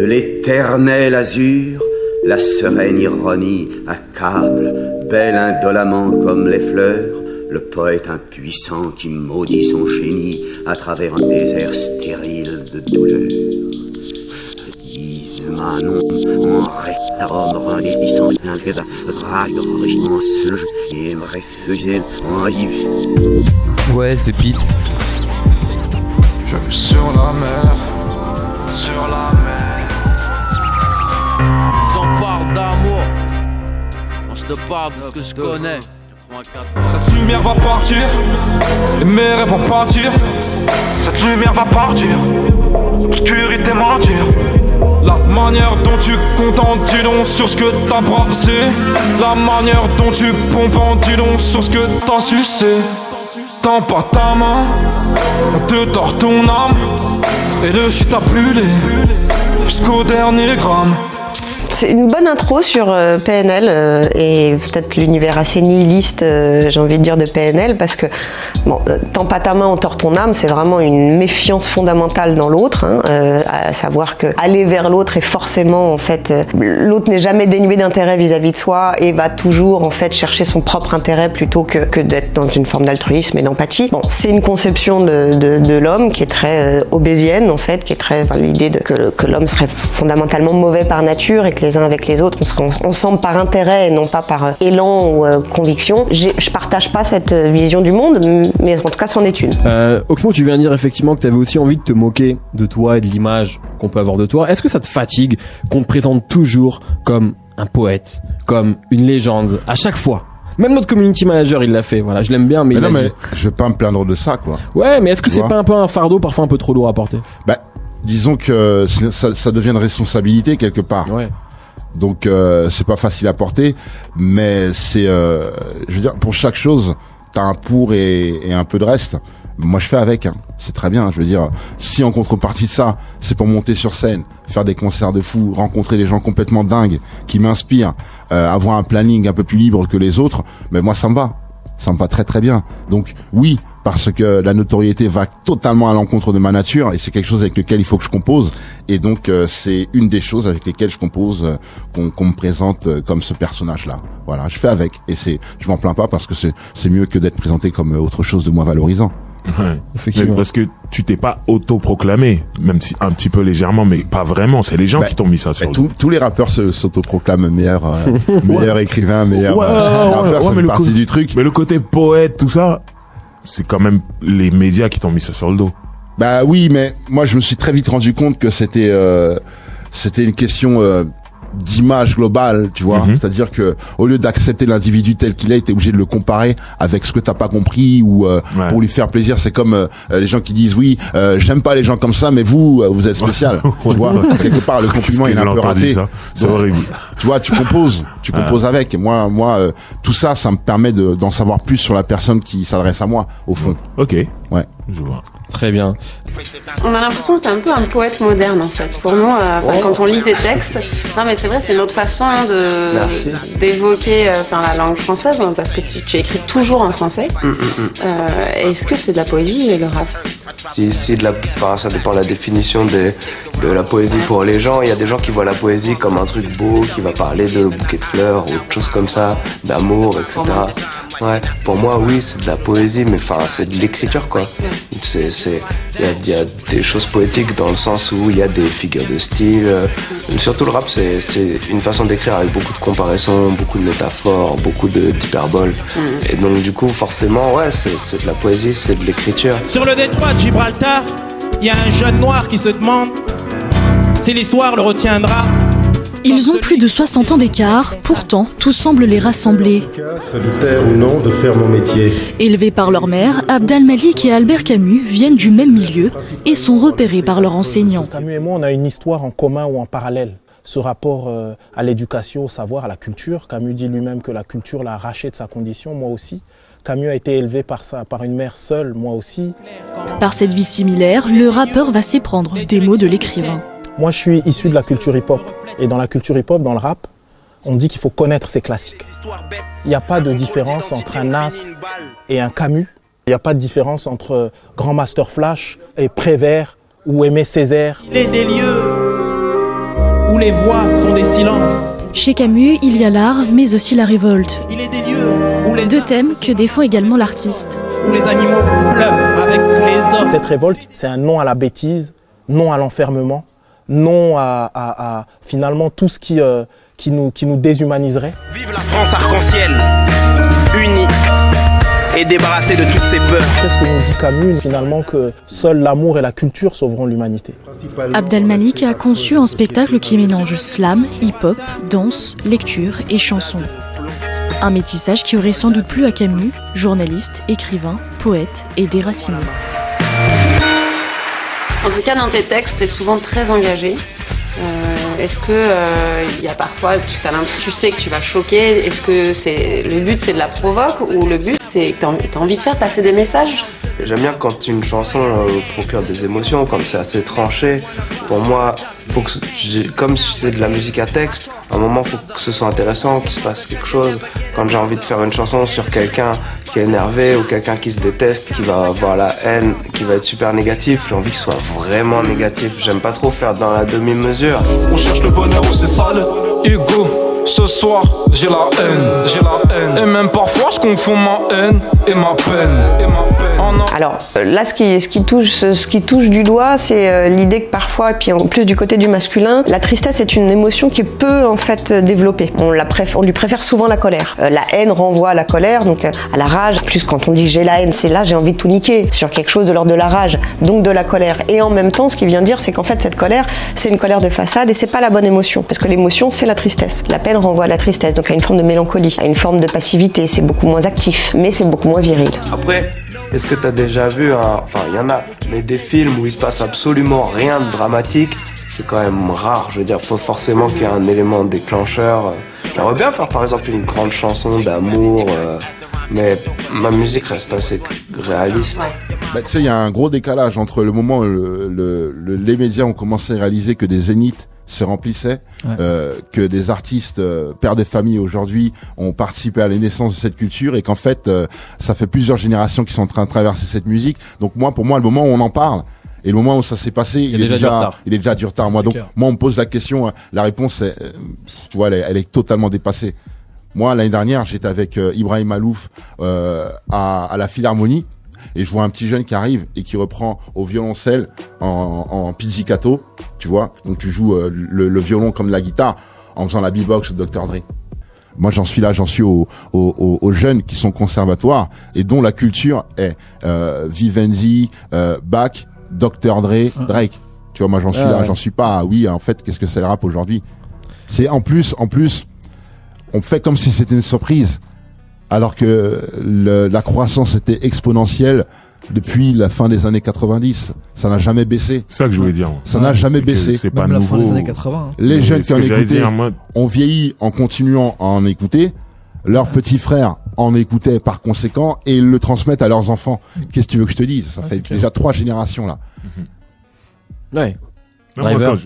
De l'éternel azur, la sereine ironie accable, belle indolemment comme les fleurs, le poète impuissant qui maudit son génie à travers un désert stérile de douleur. Manon, mon réclame, rendissant d'un débat, drague, régiment, seul, et me refusait en rive. Ouais, c'est pile. Je veux sur la mer, sur la mer. J'empare d'amour, quand je te parle de ce que je connais. Cette lumière va partir, les mers vont partir. Cette lumière va partir, l'obscurité mentir. La manière dont tu contentes, dis donc sur ce que t'as brassé. La manière dont tu pompes, dis donc sur ce que t'as sucé. T'en pas ta main, on te tord ton âme. Et le shit a brûlé jusqu'au dernier gramme. C'est une bonne intro sur PNL et peut-être l'univers assez nihiliste, j'ai envie de dire, de PNL, parce que bon, tant pas ta main, on tord ton âme, c'est vraiment une méfiance fondamentale dans l'autre, hein, à savoir que aller vers l'autre est forcément, en fait, l'autre n'est jamais dénué d'intérêt vis-à-vis de soi et va toujours, en fait, chercher son propre intérêt plutôt que d'être dans une forme d'altruisme et d'empathie. Bon, c'est une conception de l'homme qui est très obésienne, en fait, qui est très, enfin, l'idée que l'homme serait fondamentalement mauvais par nature et que les uns avec les autres, on serait ensemble par intérêt et non pas par élan ou conviction. Je partage pas cette vision du monde, mais en tout cas c'en est une. Oxmo, tu viens de dire effectivement que t'avais aussi envie de te moquer de toi et de l'image qu'on peut avoir de toi. Est-ce que ça te fatigue qu'on te présente toujours comme un poète, comme une légende, à chaque fois? Même notre community manager, il l'a fait. Voilà, je l'aime bien, mais non, mais je vais pas me plaindre de ça, quoi. Ouais, mais est-ce que c'est pas un peu un fardeau, parfois un peu trop lourd à porter? Bah, disons que ça devient une responsabilité quelque part. Ouais. Donc c'est pas facile à porter, mais c'est je veux dire, pour chaque chose t'as un pour et un peu de reste. Moi je fais avec, hein. C'est très bien, je veux dire, si en contrepartie de ça c'est pour monter sur scène, faire des concerts de fou, rencontrer des gens complètement dingues qui m'inspirent, avoir un planning un peu plus libre que les autres, mais moi ça me va très très bien. Donc oui, parce que la notoriété va totalement à l'encontre de ma nature et c'est quelque chose avec lequel il faut que je compose, et donc c'est une des choses avec lesquelles je compose, qu'on me présente comme ce personnage là. Voilà, je fais avec et je m'en plains pas, parce que c'est mieux que d'être présenté comme autre chose de moins valorisant. Ouais, effectivement. Parce que tu t'es pas autoproclamé, même si un petit peu légèrement, mais pas vraiment. C'est les gens qui t'ont mis ça sur le dos. Tous les rappeurs s'autoproclament meilleur, meilleur écrivain, meilleur rappeur, ça fait partie du truc. Mais le côté poète, tout ça, c'est quand même les médias qui t'ont mis ça sur le dos. Bah oui, mais moi je me suis très vite rendu compte que c'était une question d'image globale, tu vois. Mm-hmm. C'est-à-dire que au lieu d'accepter l'individu tel qu'il est, t'es obligé de le comparer avec ce que t'as pas compris ou pour lui faire plaisir. C'est comme les gens qui disent oui, j'aime pas les gens comme ça, mais vous êtes spécial. Tu vois, quelque part le compliment il est un peu raté. C'est horrible. Tu vois, tu composes avec. Et moi, tout ça, ça me permet d'en savoir plus sur la personne qui s'adresse à moi, au fond. Ok. Ouais. Je vois. Très bien. On a l'impression que t'es un peu un poète moderne, en fait. Pour nous, quand on lit tes textes, non mais c'est vrai, c'est une autre façon d'évoquer la langue française, hein, parce que tu écris toujours en français. Est-ce que c'est de la poésie, le rap? C'est de la, ça dépend de la définition de la poésie pour les gens. Il y a des gens qui voient la poésie comme un truc beau, qui va parler de bouquets de fleurs ou de choses comme ça, d'amour, etc. Ouais, pour moi, oui, c'est de la poésie, mais c'est de l'écriture, quoi. Il y a des choses poétiques dans le sens où il y a des figures de style. Surtout le rap, c'est une façon d'écrire avec beaucoup de comparaisons, beaucoup de métaphores, beaucoup d'hyperboles. Et donc, du coup, forcément, ouais, c'est de la poésie, c'est de l'écriture. Sur le détroit de Gibraltar, il y a un jeune noir qui se demande si l'histoire le retiendra. Ils ont plus de 60 ans d'écart, pourtant tout semble les rassembler. Solitaire ou non de faire mon métier. Élevés par leur mère, Abd al Malik et Albert Camus viennent du même milieu et sont repérés par leur enseignant. Camus et moi, on a une histoire en commun ou en parallèle. Ce rapport à l'éducation, au savoir, à la culture. Camus dit lui-même que la culture l'a arraché de sa condition, moi aussi. Camus a été élevé par une mère seule, moi aussi. Par cette vie similaire, le rappeur va s'éprendre des mots de l'écrivain. Moi, je suis issu de la culture hip-hop. Et dans la culture hip-hop, dans le rap, on dit qu'il faut connaître ses classiques. Il n'y a pas de différence entre un Nas et un Camus. Il n'y a pas de différence entre Grand Master Flash et Prévert ou Aimé Césaire. Il est des lieux où les voix sont des silences. Chez Camus, il y a l'art, mais aussi la révolte. Il est des lieux où les... Deux thèmes que défend également l'artiste. Où les animaux pleurent avec les hommes. Cette révolte, c'est un non à la bêtise, non à l'enfermement, non à finalement tout ce qui nous déshumaniserait. Vive la France arc-en-ciel, unie et débarrassée de toutes ses peurs. Qu'est-ce que nous dit Camus finalement? Que seul l'amour et la culture sauveront l'humanité. Abd al Malik a conçu un spectacle qui mélange slam, hip-hop, danse, lecture et chanson. Un métissage qui aurait sans doute plu à Camus, journaliste, écrivain, poète et déraciné. En tout cas, dans tes textes, t'es souvent très engagé. Est-ce que y a parfois, tu sais que tu vas choquer? Est-ce que le but c'est de la provoque ou le but c'est que t'as envie de faire passer des messages? J'aime bien quand une chanson procure des émotions, quand c'est assez tranché. Pour moi, faut que comme c'est de la musique à texte, à un moment faut que ce soit intéressant, qu'il se passe quelque chose. Quand j'ai envie de faire une chanson sur quelqu'un qui est énervé ou quelqu'un qui se déteste, qui va avoir la haine, qui va être super négatif, j'ai envie qu'il soit vraiment négatif. J'aime pas trop faire dans la demi-mesure. On cherche le bonheur où c'est sale. Hugo, ce soir j'ai la haine. Et même parfois je confonds ma haine et ma peine. Alors là ce qui touche du doigt, c'est l'idée que parfois, et puis en plus du côté du masculin, la tristesse est une émotion qui peut en fait développer. On lui préfère souvent la colère. La haine renvoie à la colère, donc à la rage. En plus quand on dit j'ai la haine, c'est là j'ai envie de tout niquer, sur quelque chose de l'ordre de la rage, donc de la colère. Et en même temps ce qu'il vient de dire, c'est qu'en fait cette colère, c'est une colère de façade et c'est pas la bonne émotion, parce que l'émotion c'est la tristesse. La peine renvoie à la tristesse, donc à une forme de mélancolie, à une forme de passivité, c'est beaucoup moins actif, mais c'est beaucoup moins viril. Après, est-ce que t'as déjà vu, il y en a, mais des films où il se passe absolument rien de dramatique, c'est quand même rare, je veux dire, faut forcément qu'il y ait un élément déclencheur. J'aimerais bien faire par exemple une grande chanson d'amour, mais ma musique reste assez réaliste. Bah, tu sais, il y a un gros décalage entre le moment où les médias ont commencé à réaliser que des zéniths se remplissaient, ouais, que des artistes pères des familles aujourd'hui ont participé à la naissance de cette culture, et qu'en fait, ça fait plusieurs générations qui sont en train de traverser cette musique. Donc pour moi, le moment où on en parle, et le moment où ça s'est passé, il est déjà du retard. Moi, moi, on me pose la question, la réponse, tu vois, elle est totalement dépassée. Moi, l'année dernière, j'étais avec Ibrahim Maalouf à la Philharmonie, et je vois un petit jeune qui arrive et qui reprend au violoncelle en pizzicato, tu vois. Donc tu joues le violon comme la guitare en faisant la beatbox de Dr. Dre. Moi, j'en suis aux jeunes qui sont conservatoires et dont la culture est Vivaldi, Bach, Dr. Dre, Drake. Tu vois, moi j'en suis pas. Oui, en fait, qu'est-ce que c'est le rap aujourd'hui? C'est en plus, on fait comme si c'était une surprise, alors que la croissance était exponentielle depuis la fin des années 90. Ça n'a jamais baissé. C'est ça que je voulais dire. Ça n'a jamais baissé. C'est pas nouveau. Même la fin des années 80. Les jeunes qui en écoutaient ont vieilli en continuant à en écouter. Leurs petits frères en écoutaient par conséquent et le transmettent à leurs enfants. Qu'est-ce que tu veux que je te dise? Ça fait déjà 3 générations là. Mm-hmm. Ouais. Non,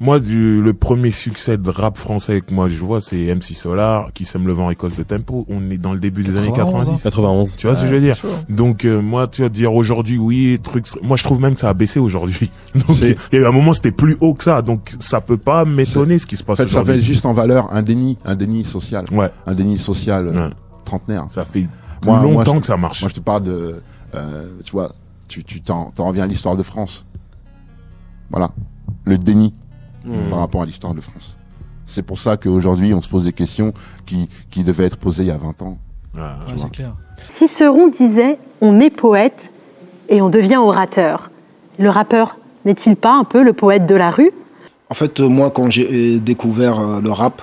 moi, le premier succès de rap français que moi je vois, c'est MC Solaar, Qui sème le vent récolte le tempo. On est dans le début des années 90. 91. Tu vois ce que je veux dire? Donc, moi, tu vas dire aujourd'hui, oui, moi, je trouve même que ça a baissé aujourd'hui. Donc, il y a eu un moment, c'était plus haut que ça. Donc, ça peut pas m'étonner ce qui se passe aujourd'hui. En fait, ça fait juste en valeur un déni social. Ouais. Un déni social, trentenaire. Ça fait longtemps que ça marche. Moi, je te parle de, tu vois, tu t'en reviens à l'histoire de France. Voilà. Le déni. Par rapport à l'histoire de France. C'est pour ça qu'aujourd'hui, on se pose des questions qui devaient être posées il y a 20 ans. Ah, c'est clair. Cicéron disait « on est poète et on devient orateur ». Le rappeur n'est-il pas un peu le poète de la rue? En fait, moi, quand j'ai découvert le rap,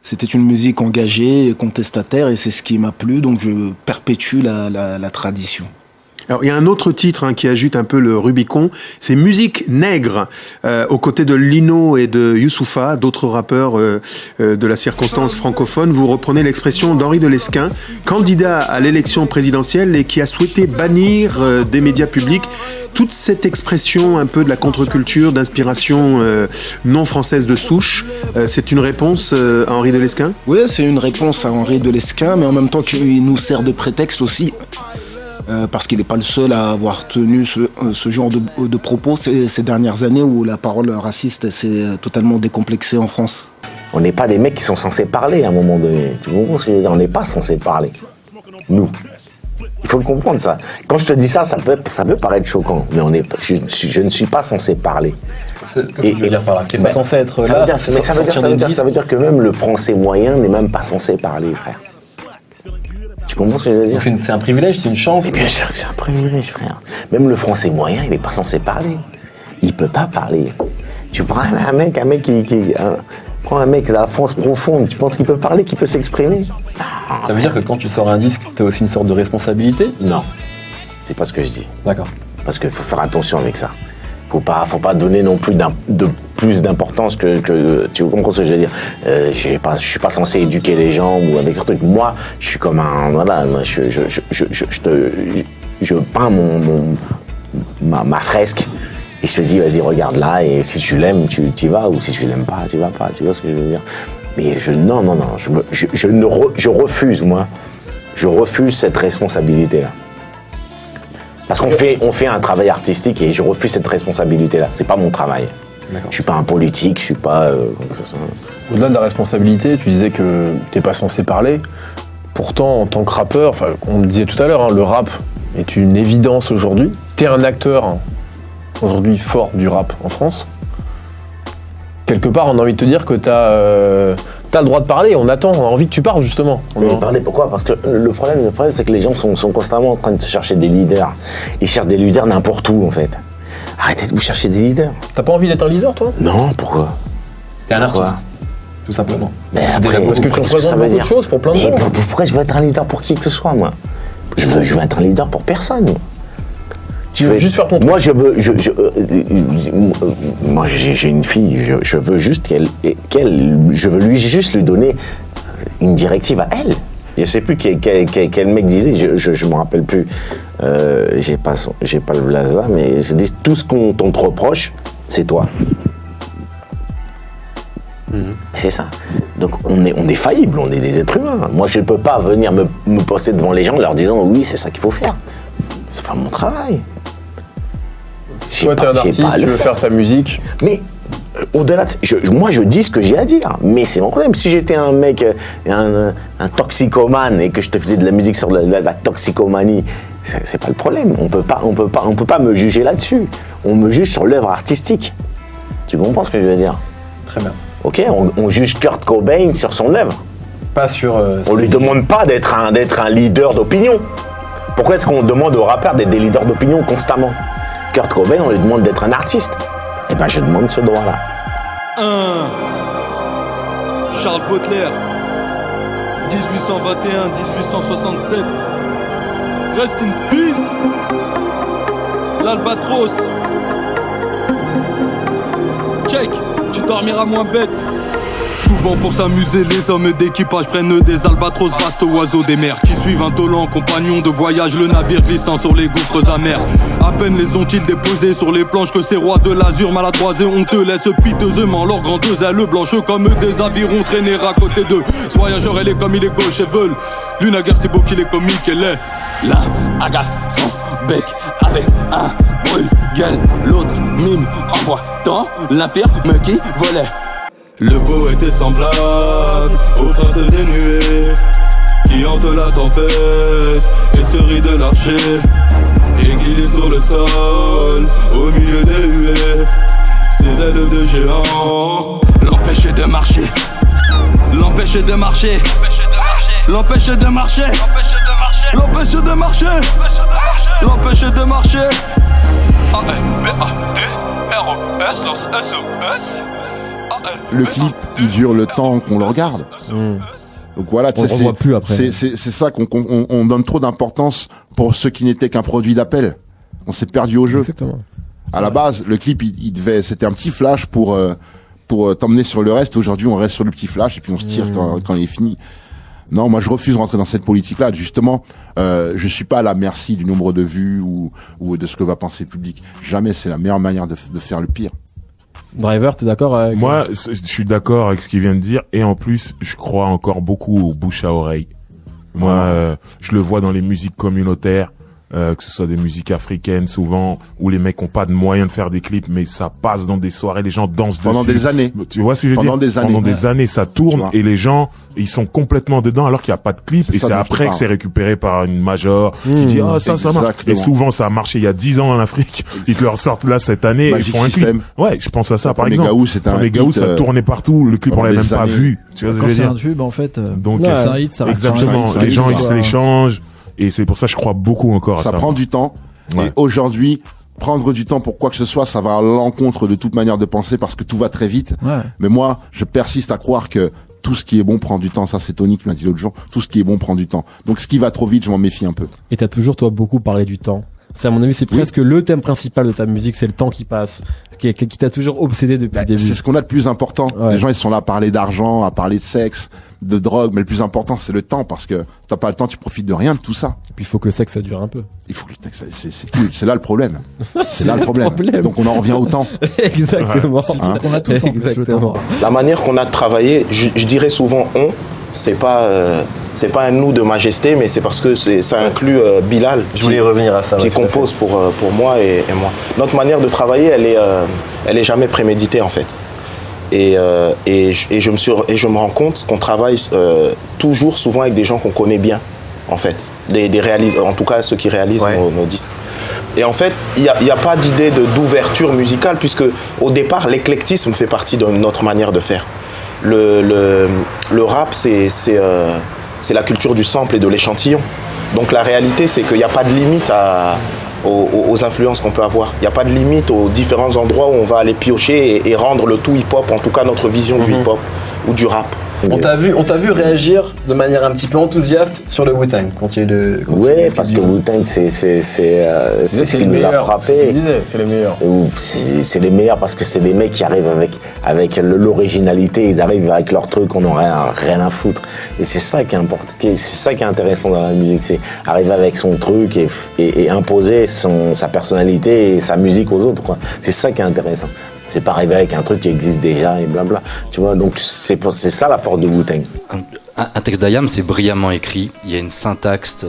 c'était une musique engagée, contestataire, et c'est ce qui m'a plu, donc je perpétue la tradition. Alors, il y a un autre titre qui agite un peu le Rubicon, c'est Musique Nègre, aux côtés de Lino et de Youssoupha, d'autres rappeurs de la circonstance francophone. Vous reprenez l'expression d'Henri de Lesquen, candidat à l'élection présidentielle et qui a souhaité bannir des médias publics toute cette expression un peu de la contre-culture, d'inspiration non française de souche. C'est une réponse à Henri de Lesquen ? Oui, c'est une réponse à Henri de Lesquen, mais en même temps qu'il nous sert de prétexte aussi parce qu'il n'est pas le seul à avoir tenu ce genre de propos ces dernières années où la parole raciste s'est totalement décomplexée en France. On n'est pas des mecs qui sont censés parler à un moment donné. Tu comprends ce que je veux dire ? On n'est pas censés parler, nous. Il faut le comprendre, ça. Quand je te dis ça, ça peut paraître choquant, mais je ne suis pas censé parler. Qu'est-ce que tu veux dire par là ? Tu n'es pas censé être là ? Ça veut dire que même le français moyen n'est même pas censé parler, frère. Tu comprends ce que je veux dire ? C'est un privilège, c'est une chance. Mais bien sûr que c'est un privilège, frère. Même le français moyen, il n'est pas censé parler. Il ne peut pas parler. Tu prends un mec qui... Prends un mec de la France profonde, tu penses qu'il peut parler, qu'il peut s'exprimer ? Ça veut dire que quand tu sors un disque, t'as aussi une sorte de responsabilité ? Non, c'est pas ce que je dis. D'accord. Parce qu'il faut faire attention avec ça. Faut pas donner non plus plus d'importance que tu comprends ce que je veux dire. Je suis pas censé éduquer les gens ou avec ce truc. Moi, je suis comme un... Voilà, je peins ma fresque. Et je te dis, vas-y, regarde là, et si tu l'aimes, tu y vas, ou si tu l'aimes pas, tu vas pas, tu vois ce que je veux dire. Mais je refuse cette responsabilité-là. Parce qu'on fait un travail artistique et je refuse cette responsabilité-là, c'est pas mon travail. D'accord. Je suis pas un politique, je suis pas... Au-delà de la responsabilité, tu disais que t'es pas censé parler, pourtant en tant que rappeur, enfin, on le disait tout à l'heure, hein, le rap est une évidence aujourd'hui, t'es un acteur... Hein. Aujourd'hui fort du rap en France, quelque part on a envie de te dire que t'as le droit de parler, on attend, on a envie que tu parles justement. Parler pourquoi ? Parce que le problème c'est que les gens sont constamment en train de chercher des leaders. Ils cherchent des leaders n'importe où en fait. Arrêtez de vous chercher des leaders. T'as pas envie d'être un leader toi ? Non, pourquoi ? T'es un artiste, tout simplement. Mais après, parce que tu représentes beaucoup de choses pour plein de gens. Pourquoi je veux être un leader pour qui que ce soit moi ? Je veux être un leader pour personne. Tu veux juste faire ton truc. Moi, j'ai une fille. Je veux juste lui donner une directive à elle. Je sais plus quel mec disait. Je me rappelle plus. J'ai pas le blaze là, mais je dis tout ce qu'on te reproche, c'est toi. C'est ça. Donc on est faillible, on est des êtres humains. Moi, je peux pas venir me poser devant les gens, leur disant oui, c'est ça qu'il faut faire. C'est pas mon travail. Toi, t'es un artiste, tu veux faire ta musique. Mais au-delà de ça, moi je dis ce que j'ai à dire, mais c'est mon problème. Si j'étais un mec, un toxicomane et que je te faisais de la musique sur la toxicomanie, c'est pas le problème. On peut pas me juger là-dessus. On me juge sur l'œuvre artistique. Tu comprends ce que je veux dire ? Très bien. Ok, on juge Kurt Cobain sur son œuvre. Pas sur. On lui demande pas d'être un leader d'opinion. Pourquoi est-ce qu'on demande aux rappeurs d'être des leaders d'opinion constamment ? Kurt Cobain, on lui demande d'être un artiste. Eh ben, je demande ce droit-là. Charles Baudelaire, 1821-1867. Rest in peace. L'Albatros. Check, tu dormiras moins bête. Souvent pour s'amuser, les hommes d'équipage prennent des albatros, vastes oiseaux des mers qui suivent indolents compagnons de voyage, le navire glissant sur les gouffres amers. À peine les ont-ils déposés sur les planches que ces rois de l'azur maladroits et honteux laissent piteusement leurs grandes ailes blanches comme des avirons traîner à côté d'eux. Ce voyageur, elle est comme il est gauche et veulent. L'une à guerre, c'est beau qu'il est comique, elle est. L'un agace son bec avec un brûle-gueule, l'autre mime en boitant l'infirme qui volait. Le beau était semblable au prince des nuées qui hante la tempête et se rit de l'archer, aiguillé sur le sol au milieu des huées. Ses ailes de géant l'empêchaient de marcher, l'empêchaient de marcher, l'empêchaient de marcher, l'empêchaient de marcher, l'empêchaient de marcher. A-M-E-R.S. Le clip, il dure le temps qu'on le regarde. Donc voilà, on le revoit plus après. C'est ça qu'on donne trop d'importance pour ce qui n'était qu'un produit d'appel. On s'est perdu au jeu. Exactement. À la base, le clip, c'était un petit flash pour t'emmener sur le reste. Aujourd'hui, on reste sur le petit flash et puis on se tire quand il est fini. Non, moi je refuse de rentrer dans cette politique-là. Justement, je suis pas à la merci du nombre de vues ou de ce que va penser le public. Jamais, c'est la meilleure manière de faire le pire. Driver, t'es d'accord avec... Moi, je suis d'accord avec ce qu'il vient de dire et en plus, je crois encore beaucoup au bouche à oreille. Moi, je le vois dans les musiques communautaires. que ce soit des musiques africaines souvent, où les mecs ont pas de moyens de faire des clips, mais ça passe dans des soirées, les gens dansent dessus. Pendant des années. Tu vois ce que je veux dire? Pendant des années, ça tourne et les gens, ils sont complètement dedans alors qu'il n'y a pas de clip, c'est et c'est après que c'est récupéré par une major qui dit, ah, ça marche. Et souvent, ça a marché il y a 10 ans en Afrique, ils te le ressortent là cette année, Magic ils font un clip. System. Ouais, je pense à ça, par exemple. Les Gaou, ça tournait partout, le clip on l'avait même pas vu. Tu vois ce que je veux dire? Quand c'est un tube, en fait, c'est un hit, ça reste. Exactement. Les gens, ils se l'échangent. Et c'est pour ça que je crois beaucoup encore à ça. Ça prend du temps. Ouais. Et aujourd'hui, prendre du temps pour quoi que ce soit, ça va à l'encontre de toute manière de penser parce que tout va très vite. Ouais. Mais moi, je persiste à croire que tout ce qui est bon prend du temps. Ça, c'est Tony qui m'a dit l'autre jour. Tout ce qui est bon prend du temps. Donc, ce qui va trop vite, je m'en méfie un peu. Et t'as toujours, toi, beaucoup parlé du temps. Ça, à mon avis, c'est presque le thème principal de ta musique, c'est le temps qui passe, qui t'a toujours obsédé depuis le début. C'est ce qu'on a de plus important. Ouais. Les gens, ils sont là à parler d'argent, à parler de sexe, de drogue, mais le plus important, c'est le temps, parce que t'as pas le temps, tu profites de rien de tout ça. Et puis il faut que le sexe, ça dure un peu. Il faut que le sexe, c'est tout, c'est là le problème. C'est là le problème. Donc on en revient au temps. Exactement. C'est le truc qu'on a tous en plus, le temps. La manière qu'on a de travailler, je dirais souvent on. C'est pas un nous de majesté, mais c'est parce que ça inclut Bilal. Je voulais revenir à ça. Qui compose pour moi et moi. Notre manière de travailler, elle est jamais préméditée en fait. Et je me rends compte qu'on travaille toujours souvent avec des gens qu'on connaît bien en fait. Des réalisateurs, en tout cas ceux qui réalisent nos disques. Et en fait, il y a pas d'idée d'ouverture musicale puisque au départ l'éclectisme fait partie de notre manière de faire. Le rap, c'est la culture du sample et de l'échantillon. Donc la réalité, c'est qu'il n'y a pas de limite aux influences qu'on peut avoir. Il n'y a pas de limite aux différents endroits où on va aller piocher et rendre le tout hip-hop, en tout cas notre vision du hip-hop ou du rap. On t'a vu réagir de manière un petit peu enthousiaste sur le Wu-Tang quand il y a eu le. Oui, parce que Wu-Tang c'est ce qui nous a frappé. C'est les meilleurs. C'est les meilleurs parce que c'est des mecs qui arrivent avec l'originalité, ils arrivent avec leur truc, on n'aurait rien à foutre. Et c'est ça qui est important, c'est ça qui est intéressant dans la musique, c'est arriver avec son truc et imposer sa personnalité et sa musique aux autres, quoi. C'est ça qui est intéressant. C'est pas arrivé avec un truc qui existe déjà et blabla. Tu vois, donc c'est ça la force de Wu-Tang. Un texte d'IAM, c'est brillamment écrit. Il y a une syntaxe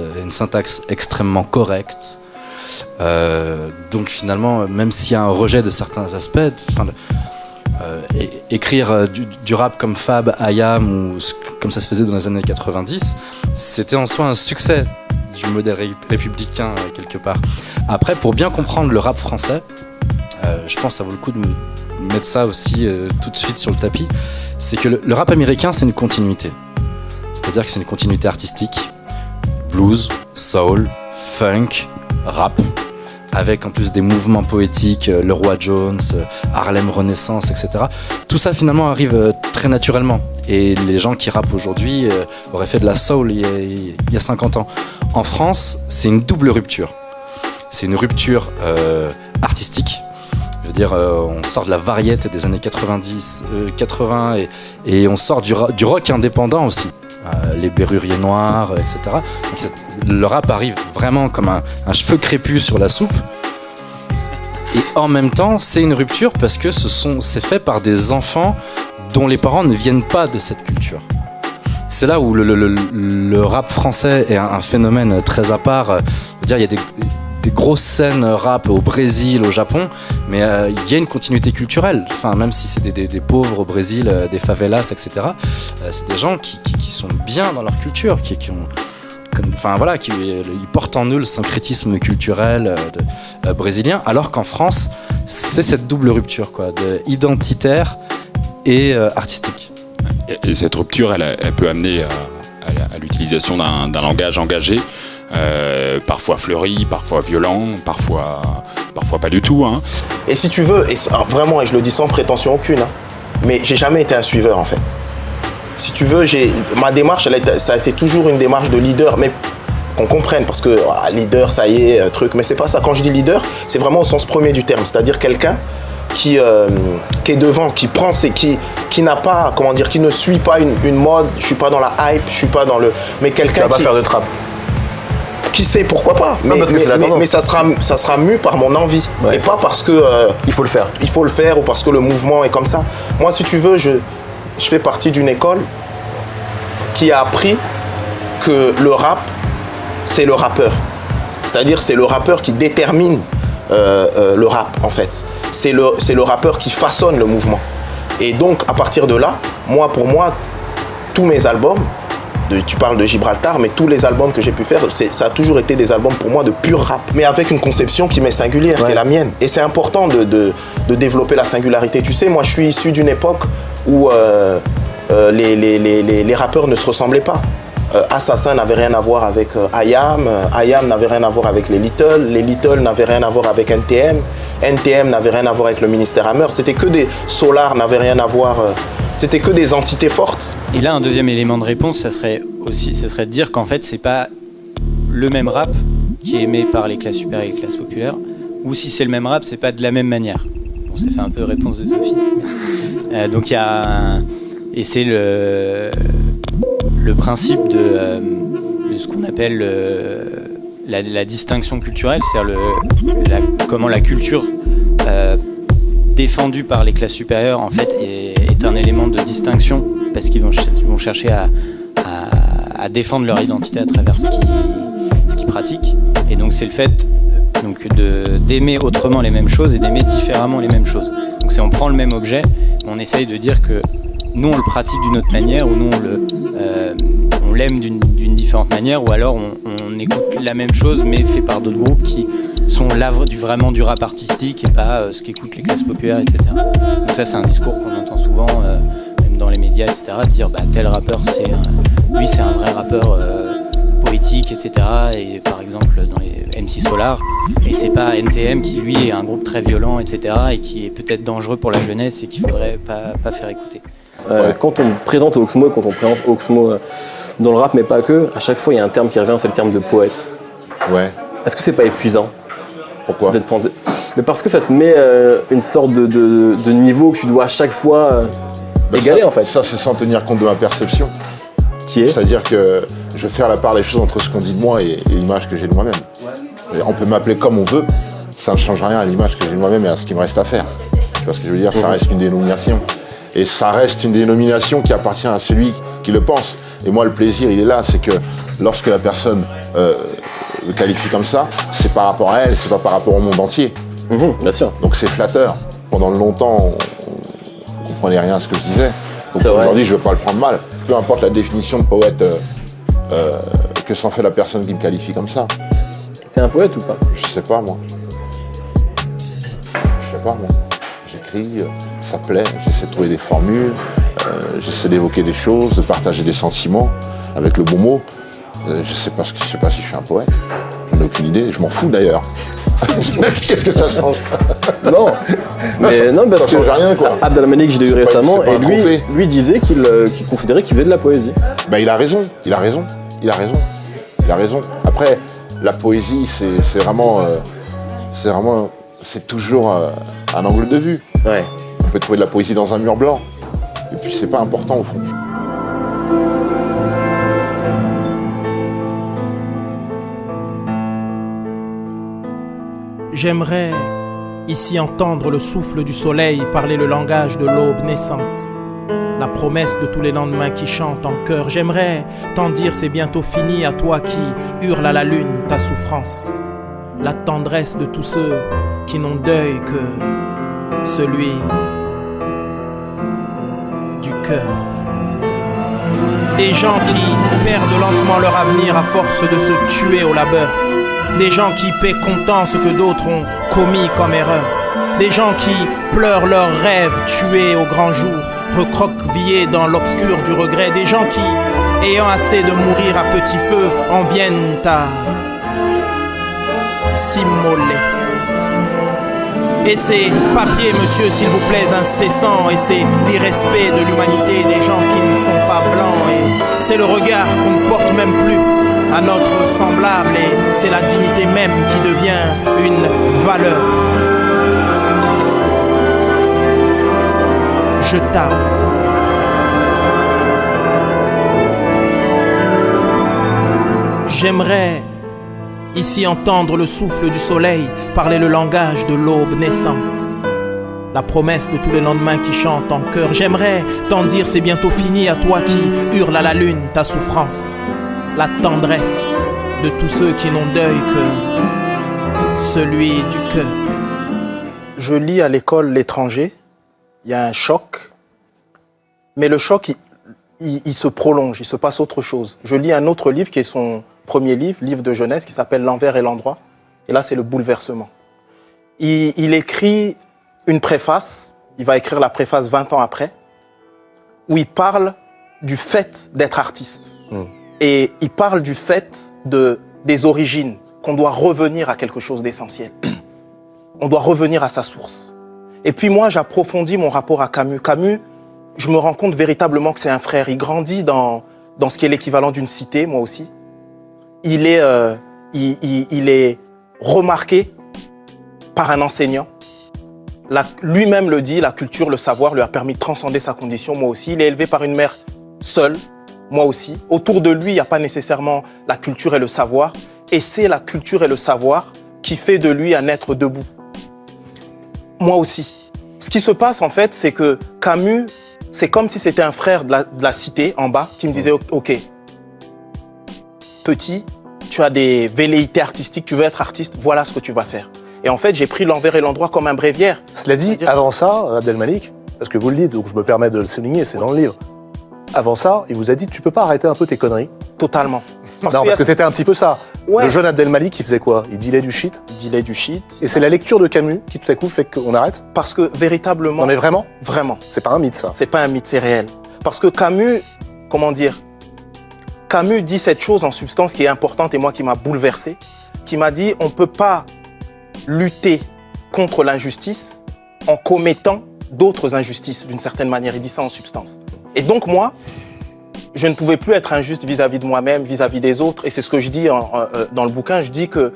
extrêmement correcte. Donc finalement, même s'il y a un rejet de certains aspects, écrire du rap comme Fab, IAM, ou comme ça se faisait dans les années 90, c'était en soi un succès du modèle républicain, quelque part. Après, pour bien comprendre le rap français, je pense que ça vaut le coup de mettre ça aussi tout de suite sur le tapis, c'est que le rap américain, c'est une continuité. C'est-à-dire que c'est une continuité artistique, blues, soul, funk, rap, avec en plus des mouvements poétiques, LeRoi Jones, Harlem Renaissance, etc. Tout ça finalement arrive très naturellement. Et les gens qui rappent aujourd'hui auraient fait de la soul il y a 50 ans. En France, c'est une double rupture. C'est une rupture artistique. Je veux dire, on sort de la variété des années 90, 80 et on sort du rock indépendant aussi. Les Bérurier Noir, etc. Donc, le rap arrive vraiment comme un cheveu crépu sur la soupe. Et en même temps, c'est une rupture parce que c'est fait par des enfants dont les parents ne viennent pas de cette culture. C'est là où le rap français est un phénomène très à part. Je veux dire, il y a des grosses scènes rap au Brésil, au Japon, mais il y a une continuité culturelle. Enfin, même si c'est des pauvres au Brésil, des favelas, etc. C'est des gens qui sont bien dans leur culture, qui ont, enfin voilà, ils portent en eux le syncrétisme culturel brésilien. Alors qu'en France, c'est cette double rupture, quoi, de identitaire et artistique. Et cette rupture, elle peut amener à l'utilisation d'un langage engagé. Parfois fleuri, parfois violent, parfois pas du tout. Hein. Et si tu veux, vraiment, et je le dis sans prétention aucune, hein, mais j'ai jamais été un suiveur en fait. Si tu veux, ma démarche, ça a été toujours une démarche de leader, mais qu'on comprenne, parce que leader, ça y est, truc, mais c'est pas ça. Quand je dis leader, c'est vraiment au sens premier du terme, c'est-à-dire quelqu'un qui est devant, qui prend, qui n'a pas, comment dire, qui ne suit pas une mode. Je suis pas dans la hype, je suis pas dans le, mais quelqu'un qui va pas faire de trap. Qui sait, pourquoi pas, mais ça sera mu par mon envie, et pas parce que il faut le faire ou parce que le mouvement est comme ça. Moi, si tu veux, je fais partie d'une école qui a appris que le rap, c'est le rappeur. C'est-à-dire c'est le rappeur qui détermine le rap en fait. C'est le rappeur qui façonne le mouvement. Et donc à partir de là, moi pour moi, tous mes albums, tu parles de Gibraltar, mais tous les albums que j'ai pu faire, ça a toujours été des albums pour moi de pur rap, mais avec une conception qui m'est singulière, ouais, qui est la mienne. Et c'est important de développer la singularité. Tu sais, moi je suis issu d'une époque où les rappeurs ne se ressemblaient pas. Assassin n'avait rien à voir avec IAM, IAM n'avait rien à voir avec les Little n'avaient rien à voir avec NTM, NTM n'avait rien à voir avec le Ministère A.M.E.R., c'était que des Solaar n'avaient rien à voir, c'était que des entités fortes. Et là, un deuxième élément de réponse, ça serait de dire qu'en fait, c'est pas le même rap qui est aimé par les classes supérieures et les classes populaires, ou si c'est le même rap, c'est pas de la même manière. On s'est fait un peu réponse de Sophie. Donc il y a... Et c'est le principe de ce qu'on appelle la distinction culturelle, c'est-à-dire comment la culture défendue par les classes supérieures en fait est un élément de distinction parce qu'ils vont chercher à défendre leur identité à travers ce qu'ils pratiquent. Et donc c'est le fait d'aimer autrement les mêmes choses et d'aimer différemment les mêmes choses. Donc c'est on prend le même objet, mais on essaye de dire que nous on le pratique d'une autre manière, ou nous on l'aime d'une différente manière, ou alors on écoute la même chose mais fait par d'autres groupes qui sont l'œuvre du rap artistique et pas ce qu'écoutent les classes populaires, etc. Donc ça c'est un discours qu'on entend souvent, même dans les médias, etc. de dire bah tel rappeur c'est un vrai rappeur poétique, etc. Et par exemple dans les MC Solaar, et c'est pas NTM qui lui est un groupe très violent, etc. et qui est peut-être dangereux pour la jeunesse et qu'il faudrait pas faire écouter. Ouais. Quand on présente Oxmo, dans le rap, mais pas que, à chaque fois il y a un terme qui revient, c'est le terme de poète. Ouais. Est-ce que c'est pas épuisant? Pourquoi? Mais parce que ça te met une sorte de niveau que tu dois à chaque fois égaler, en fait. Ça, c'est sans tenir compte de ma perception. Qui est? C'est-à-dire que je vais faire la part des choses entre ce qu'on dit de moi et l'image que j'ai de moi-même. Ouais. On peut m'appeler comme on veut, ça ne change rien à l'image que j'ai de moi-même et à ce qu'il me reste à faire. Tu vois ce que je veux dire? Ça reste une dénomination. Et ça reste une dénomination qui appartient à celui qui le pense. Et moi, le plaisir, il est là, c'est que lorsque la personne le qualifie comme ça, c'est par rapport à elle, c'est pas par rapport au monde entier. Mmh, bien sûr. Donc c'est flatteur. Pendant longtemps, on ne comprenait rien à ce que je disais. Donc aujourd'hui, je ne veux pas le prendre mal. Peu importe la définition de poète que s'en fait la personne qui me qualifie comme ça. T'es un poète ou pas? Je sais pas, moi. J'écris... ça plaît, j'essaie de trouver des formules, j'essaie d'évoquer des choses, de partager des sentiments avec le bon mot. Je sais pas si je suis un poète, j'en ai aucune idée, je m'en fous d'ailleurs. Qu'est-ce que ça change? Non, mais non, parce que rien, quoi. Abd al Malik, je l'ai eu récemment, et lui disait qu'il considérait qu'il faisait de la poésie. Bah il a raison. Après, la poésie, c'est toujours un angle de vue. Ouais. On peut trouver de la poésie dans un mur blanc. Et puis c'est pas important au fond. J'aimerais ici entendre le souffle du soleil parler le langage de l'aube naissante, la promesse de tous les lendemains qui chantent en chœur. J'aimerais t'en dire c'est bientôt fini à toi qui hurle à la lune ta souffrance, la tendresse de tous ceux qui n'ont deuil que celui du cœur. Des gens qui perdent lentement leur avenir à force de se tuer au labeur. Des gens qui paient content ce que d'autres ont commis comme erreur. Des gens qui pleurent leurs rêves tués au grand jour, recroquevillés dans l'obscur du regret. Des gens qui, ayant assez de mourir à petit feu, en viennent à s'immoler. Et ces papiers, monsieur, s'il vous plaît, incessants. Et c'est l'irrespect de l'humanité des gens qui ne sont pas blancs. Et c'est le regard qu'on ne porte même plus à notre semblable. Et c'est la dignité même qui devient une valeur. Je tape. J'aimerais ici entendre le souffle du soleil parler le langage de l'aube naissante, la promesse de tous les lendemains qui chantent en chœur. J'aimerais t'en dire c'est bientôt fini à toi qui hurle à la lune ta souffrance, la tendresse de tous ceux qui n'ont deuil que celui du cœur. Je lis à l'école L'Étranger, il y a un choc, mais le choc, il se prolonge, il se passe autre chose. Je lis un autre livre qui est son premier livre, livre de jeunesse, qui s'appelle L'Envers et l'Endroit, et là c'est le bouleversement. Il écrit une préface, il va écrire la préface 20 ans après, où il parle du fait d'être artiste. Mmh. Et il parle du fait des origines, qu'on doit revenir à quelque chose d'essentiel. On doit revenir à sa source. Et puis moi, j'approfondis mon rapport à Camus. Camus, je me rends compte véritablement que c'est un frère. Il grandit dans ce qui est l'équivalent d'une cité, moi aussi. Il est remarqué par un enseignant. Lui-même le dit, la culture, le savoir lui a permis de transcender sa condition, moi aussi. Il est élevé par une mère seule, moi aussi. Autour de lui, il n'y a pas nécessairement la culture et le savoir. Et c'est la culture et le savoir qui fait de lui un être debout. Moi aussi. Ce qui se passe, en fait, c'est que Camus, c'est comme si c'était un frère de la cité, en bas, qui me disait « Ok, petit, tu as des velléités artistiques, tu veux être artiste, voilà ce que tu vas faire. » Et en fait, j'ai pris L'Envers et l'Endroit comme un bréviaire. Cela dit, avant ça, Abd al Malik, parce que vous le dites, donc je me permets de le souligner, c'est dans le livre. Avant ça, il vous a dit « Tu peux pas arrêter un peu tes conneries ?» Totalement. Parce que c'était un petit peu ça. Ouais. Le jeune Abd al Malik, il faisait quoi? Il dealait du shit. Et c'est la lecture de Camus qui tout à coup fait qu'on arrête? Parce que véritablement... Non mais vraiment? Vraiment. C'est pas un mythe ça? C'est pas un mythe, c'est réel. Parce que Camus, comment dire? Camus dit cette chose en substance qui est importante et moi qui m'a bouleversé, qui m'a dit on peut pas lutter contre l'injustice en commettant d'autres injustices d'une certaine manière. Il dit ça en substance. Et donc moi... Je ne pouvais plus être injuste vis-à-vis de moi-même, vis-à-vis des autres. Et c'est ce que je dis dans le bouquin. Je dis que,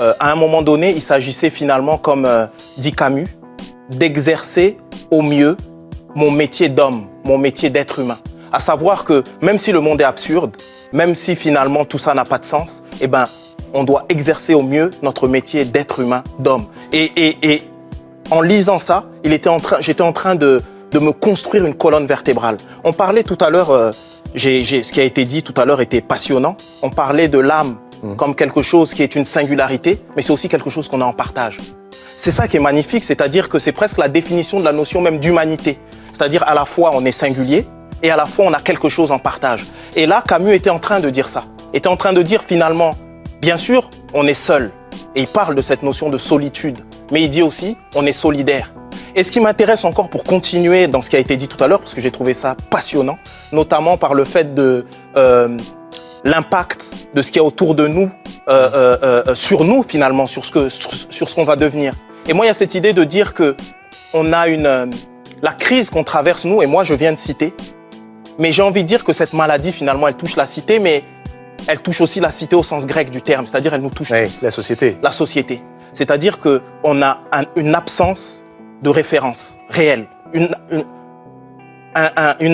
à un moment donné, il s'agissait finalement, comme dit Camus, d'exercer au mieux mon métier d'homme, mon métier d'être humain. À savoir que, même si le monde est absurde, même si finalement tout ça n'a pas de sens, eh ben, on doit exercer au mieux notre métier d'être humain, d'homme. Et en lisant ça, j'étais en train de me construire une colonne vertébrale. On parlait tout à l'heure... ce qui a été dit tout à l'heure était passionnant. On parlait de l'âme comme quelque chose qui est une singularité, mais c'est aussi quelque chose qu'on a en partage. C'est ça qui est magnifique, c'est-à-dire que c'est presque la définition de la notion même d'humanité. C'est-à-dire à la fois on est singulier et à la fois on a quelque chose en partage. Et là, Camus était en train de dire ça. Il était en train de dire finalement, bien sûr, on est seul. Et il parle de cette notion de solitude, mais il dit aussi, on est solidaire. Et ce qui m'intéresse encore pour continuer dans ce qui a été dit tout à l'heure, parce que j'ai trouvé ça passionnant, notamment par le fait de l'impact de ce qu'il y a autour de nous, sur nous finalement, sur ce qu'on va devenir. Et moi, il y a cette idée de dire que on a la crise qu'on traverse nous, et moi je viens de citer, mais j'ai envie de dire que cette maladie finalement, elle touche la cité, mais elle touche aussi la cité au sens grec du terme, c'est-à-dire elle nous touche tous. La société. La société. C'est-à-dire qu'on a une absence de référence réelle, une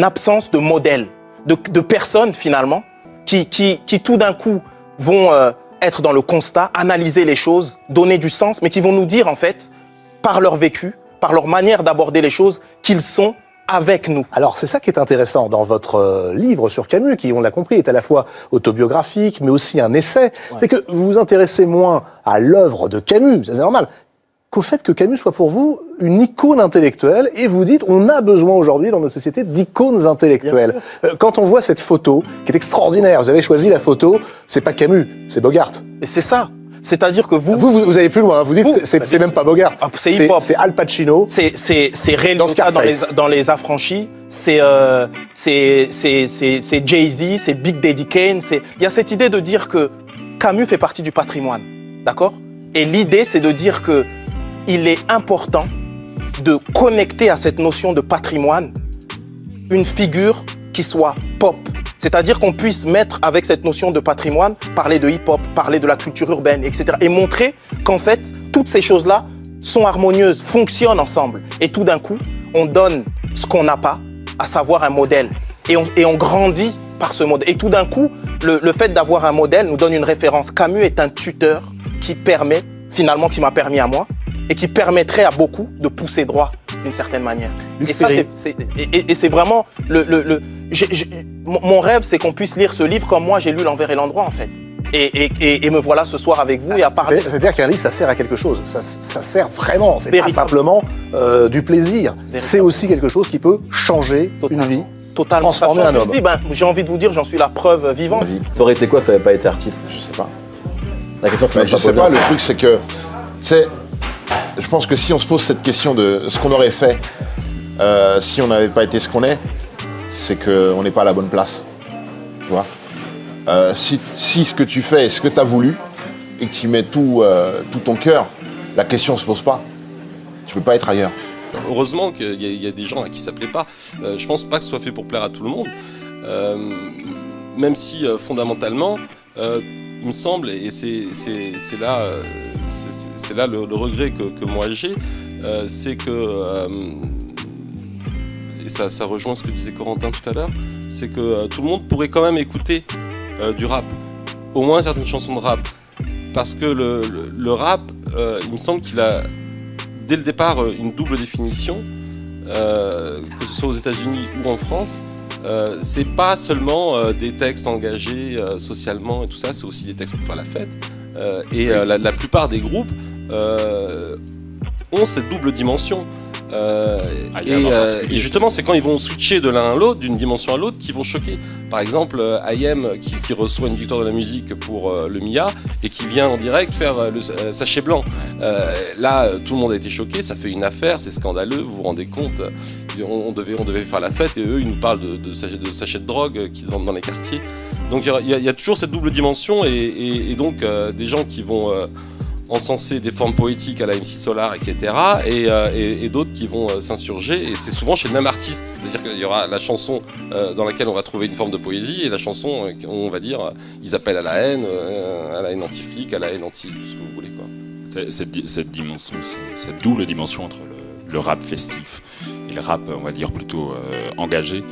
absence de modèle, de personnes finalement qui tout d'un coup vont être dans le constat, analyser les choses, donner du sens, mais qui vont nous dire en fait, par leur vécu, par leur manière d'aborder les choses, qu'ils sont avec nous. Alors c'est ça qui est intéressant dans votre livre sur Camus, qui on l'a compris est à la fois autobiographique mais aussi un essai, c'est que vous vous intéressez moins à l'œuvre de Camus, c'est normal, qu'au fait que Camus soit pour vous une icône intellectuelle, et vous dites on a besoin aujourd'hui dans notre société d'icônes intellectuelles. Quand on voit cette photo, qui est extraordinaire, vous avez choisi la photo, c'est pas Camus, c'est Bogart. Et c'est ça, c'est-à-dire que vous allez plus loin, vous dites c'est même pas Bogart, c'est hip-hop. C'est Al Pacino, c'est Ray Liotta dans les Affranchis, c'est Jay-Z, c'est Big Daddy Kane, il y a cette idée de dire que Camus fait partie du patrimoine, d'accord? Et l'idée c'est de dire que il est important de connecter à cette notion de patrimoine une figure qui soit pop. C'est-à-dire qu'on puisse mettre avec cette notion de patrimoine, parler de hip-hop, parler de la culture urbaine, etc. Et montrer qu'en fait, toutes ces choses-là sont harmonieuses, fonctionnent ensemble. Et tout d'un coup, on donne ce qu'on n'a pas, à savoir un modèle. Et on grandit par ce modèle. Et tout d'un coup, le fait d'avoir un modèle nous donne une référence. Camus est un tuteur qui m'a permis à moi, et qui permettrait à beaucoup de pousser droit d'une certaine manière. Et ça, c'est vraiment mon rêve, c'est qu'on puisse lire ce livre comme moi j'ai lu L'Envers et l'Endroit en fait. Et me voilà ce soir avec vous et à parler. C'est-à-dire qu'un livre, ça sert à quelque chose. Ça sert vraiment. C'est pas simplement du plaisir. C'est aussi quelque chose qui peut changer une vie. Totalement. Transformer un homme. Ben, j'ai envie de vous dire, j'en suis la preuve vivante. T'aurais été quoi, ça n'avait pas été artiste? Je sais pas. La question, c'est pas. Le truc, c'est que, tu sais, je pense que si on se pose cette question de ce qu'on aurait fait si on n'avait pas été ce qu'on est, c'est qu'on n'est pas à la bonne place. Tu vois, si ce que tu fais est ce que tu as voulu et que tu mets tout ton cœur, la question ne se pose pas. Tu peux pas être ailleurs. Heureusement qu'il y a des gens à qui ça plaît pas. Je pense pas que ce soit fait pour plaire à tout le monde. Même si fondamentalement, il me semble, et c'est là le regret que moi j'ai, c'est que, et ça rejoint ce que disait Corentin tout à l'heure, c'est que tout le monde pourrait quand même écouter du rap, au moins certaines chansons de rap, parce que le rap, il me semble qu'il a dès le départ une double définition, que ce soit aux États-Unis ou en France. C'est pas seulement des textes engagés socialement et tout ça, c'est aussi des textes pour faire la fête. La plupart des groupes ont cette double dimension. Et justement, c'est quand ils vont switcher de l'un à l'autre, d'une dimension à l'autre, qu'ils vont choquer. Par exemple, IAM qui reçoit une victoire de la musique pour le MIA et qui vient en direct faire le sachet blanc. Là, tout le monde a été choqué, ça fait une affaire, c'est scandaleux, vous vous rendez compte. On devait faire la fête et eux, ils nous parlent de sachets de drogue qui se vendent dans les quartiers. Donc il y a toujours cette double dimension et donc des gens qui vont... encenser des formes poétiques à la MC Solaar, etc. et d'autres qui vont s'insurger. Et c'est souvent chez le même artiste. C'est-à-dire qu'il y aura la chanson dans laquelle on va trouver une forme de poésie et la chanson on va dire, ils appellent à la haine anti-flic, à la haine anti... ce que vous voulez, quoi. Cette dimension, cette double dimension entre le rap festif et le rap, on va dire, plutôt engagé,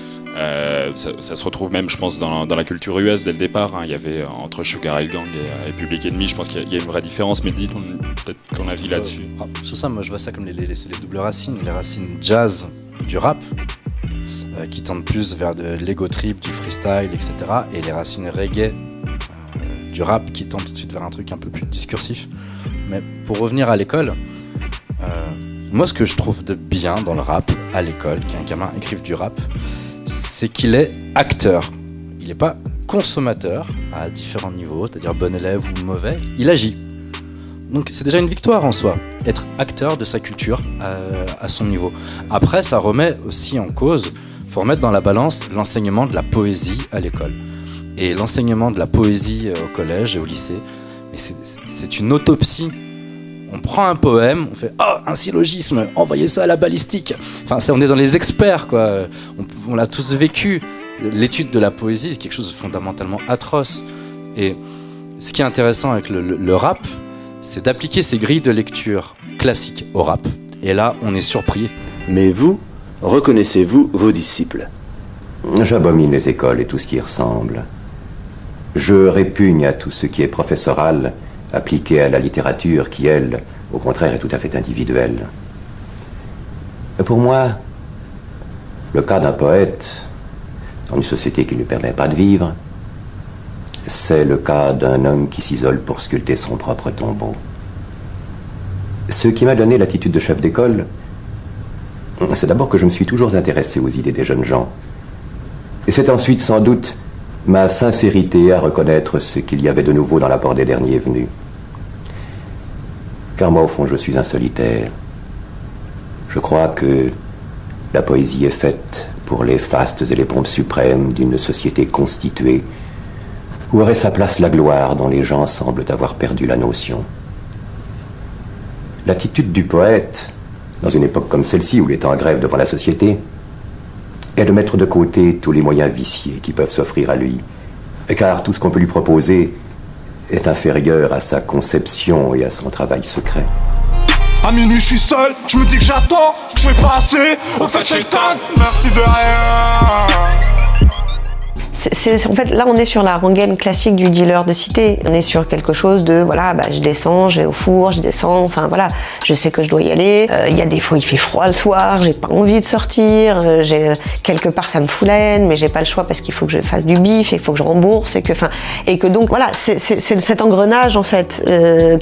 ça se retrouve même, je pense, dans la culture US dès le départ. Hein, il y avait entre Sugar Hill Gang et Public Enemy, je pense qu'il y a une vraie différence. Mais dis peut-être ton avis là-dessus. Sur ça, moi je vois ça comme les doubles racines, les racines jazz du rap, qui tendent plus vers de l'ego trip, du freestyle, etc. Et les racines reggae du rap qui tendent tout de suite vers un truc un peu plus discursif. Mais pour revenir à l'école, moi, ce que je trouve de bien dans le rap, à l'école, qu'un gamin écrive du rap, c'est qu'il est acteur. Il n'est pas consommateur à différents niveaux, c'est-à-dire bon élève ou mauvais, il agit. Donc c'est déjà une victoire en soi, être acteur de sa culture à son niveau. Après, ça remet aussi en cause, il faut remettre dans la balance l'enseignement de la poésie à l'école. Et l'enseignement de la poésie au collège et au lycée, c'est une autopsie. On prend un poème, on fait « Oh, un syllogisme, envoyez ça à la balistique !» Enfin, on est dans les experts, quoi. On l'a tous vécu. L'étude de la poésie, c'est quelque chose de fondamentalement atroce. Et ce qui est intéressant avec le rap, c'est d'appliquer ces grilles de lecture classiques au rap. Et là, on est surpris. Mais vous, reconnaissez-vous vos disciples? J'abomine les écoles et tout ce qui y ressemble. Je répugne à tout ce qui est professoral, appliquée à la littérature qui, elle, au contraire, est tout à fait individuelle. Pour moi, le cas d'un poète, dans une société qui ne lui permet pas de vivre, c'est le cas d'un homme qui s'isole pour sculpter son propre tombeau. Ce qui m'a donné l'attitude de chef d'école, c'est d'abord que je me suis toujours intéressé aux idées des jeunes gens. Et c'est ensuite, sans doute, ma sincérité à reconnaître ce qu'il y avait de nouveau dans l'apport des derniers venus. Car moi, au fond, je suis un solitaire. Je crois que la poésie est faite pour les fastes et les pompes suprêmes d'une société constituée où aurait sa place la gloire dont les gens semblent avoir perdu la notion. L'attitude du poète, dans une époque comme celle-ci où il est en grève devant la société, et de mettre de côté tous les moyens viciés qui peuvent s'offrir à lui, car tout ce qu'on peut lui proposer est inférieur à sa conception et à son travail secret. À minuit, je suis seul, je me dis que j'attends, que je vais passer, au fait, Shaitan, merci de rien. En fait, là, on est sur la rengaine classique du dealer de cité. On est sur quelque chose de, voilà, bah, je descends, je vais au four, je descends, enfin voilà, je sais que je dois y aller. Il y a des fois, il fait froid le soir, j'ai pas envie de sortir, quelque part, ça me fout la haine, mais j'ai pas le choix parce qu'il faut que je fasse du bif, il faut que je rembourse, et que donc, voilà, c'est cet engrenage, en fait,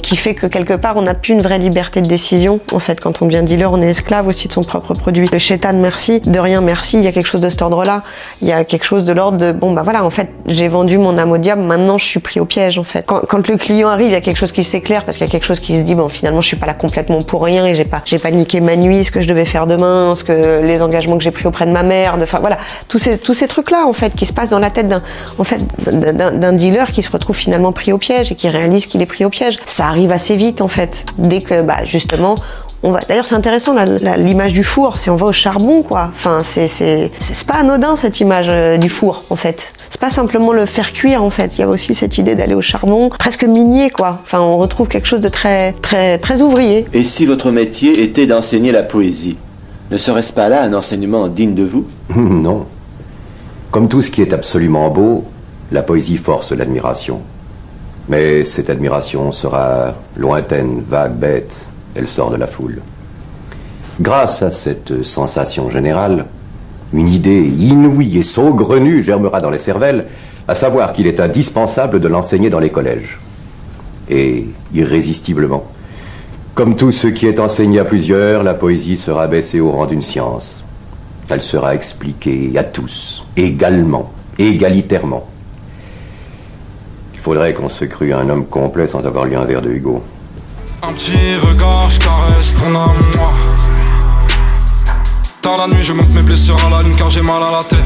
qui fait que quelque part, on n'a plus une vraie liberté de décision, en fait. Quand on devient dealer, on est esclave aussi de son propre produit. Le chétan, merci, de rien, merci, il y a quelque chose de cet ordre-là. Il y a quelque chose de l'ordre de, bon, bah voilà, en fait, j'ai vendu mon âme au diable, maintenant je suis pris au piège, en fait. Quand le client arrive, il y a quelque chose qui s'éclaire, parce qu'il y a quelque chose qui se dit, bon, finalement, je suis pas là complètement pour rien, et j'ai pas niqué ma nuit, ce que je devais faire demain, les engagements que j'ai pris auprès de ma mère, enfin voilà, tous ces trucs-là, en fait, qui se passent dans la tête d'un dealer qui se retrouve finalement pris au piège et qui réalise qu'il est pris au piège. Ça arrive assez vite, en fait, dès que, bah, justement, d'ailleurs, c'est intéressant l'image du four, c'est on va au charbon, quoi. Enfin, c'est pas anodin cette image du four, en fait. C'est pas simplement le faire cuire, en fait. Il y a aussi cette idée d'aller au charbon, presque minier, quoi. Enfin, on retrouve quelque chose de très, très, très ouvrier. Et si votre métier était d'enseigner la poésie, ne serait-ce pas là un enseignement digne de vous ? Non. Comme tout ce qui est absolument beau, la poésie force l'admiration. Mais cette admiration sera lointaine, vague, bête. Elle sort de la foule. Grâce à cette sensation générale, une idée inouïe et saugrenue germera dans les cervelles, à savoir qu'il est indispensable de l'enseigner dans les collèges. Et irrésistiblement, comme tout ce qui est enseigné à plusieurs, la poésie sera baissée au rang d'une science. Elle sera expliquée à tous, également, égalitairement. Il faudrait qu'on se crût un homme complet sans avoir lu un vers de Hugo. Un petit regard, je caresse ton âme, moi. Dans la nuit, je monte mes blessures à la lune car j'ai mal à la terre.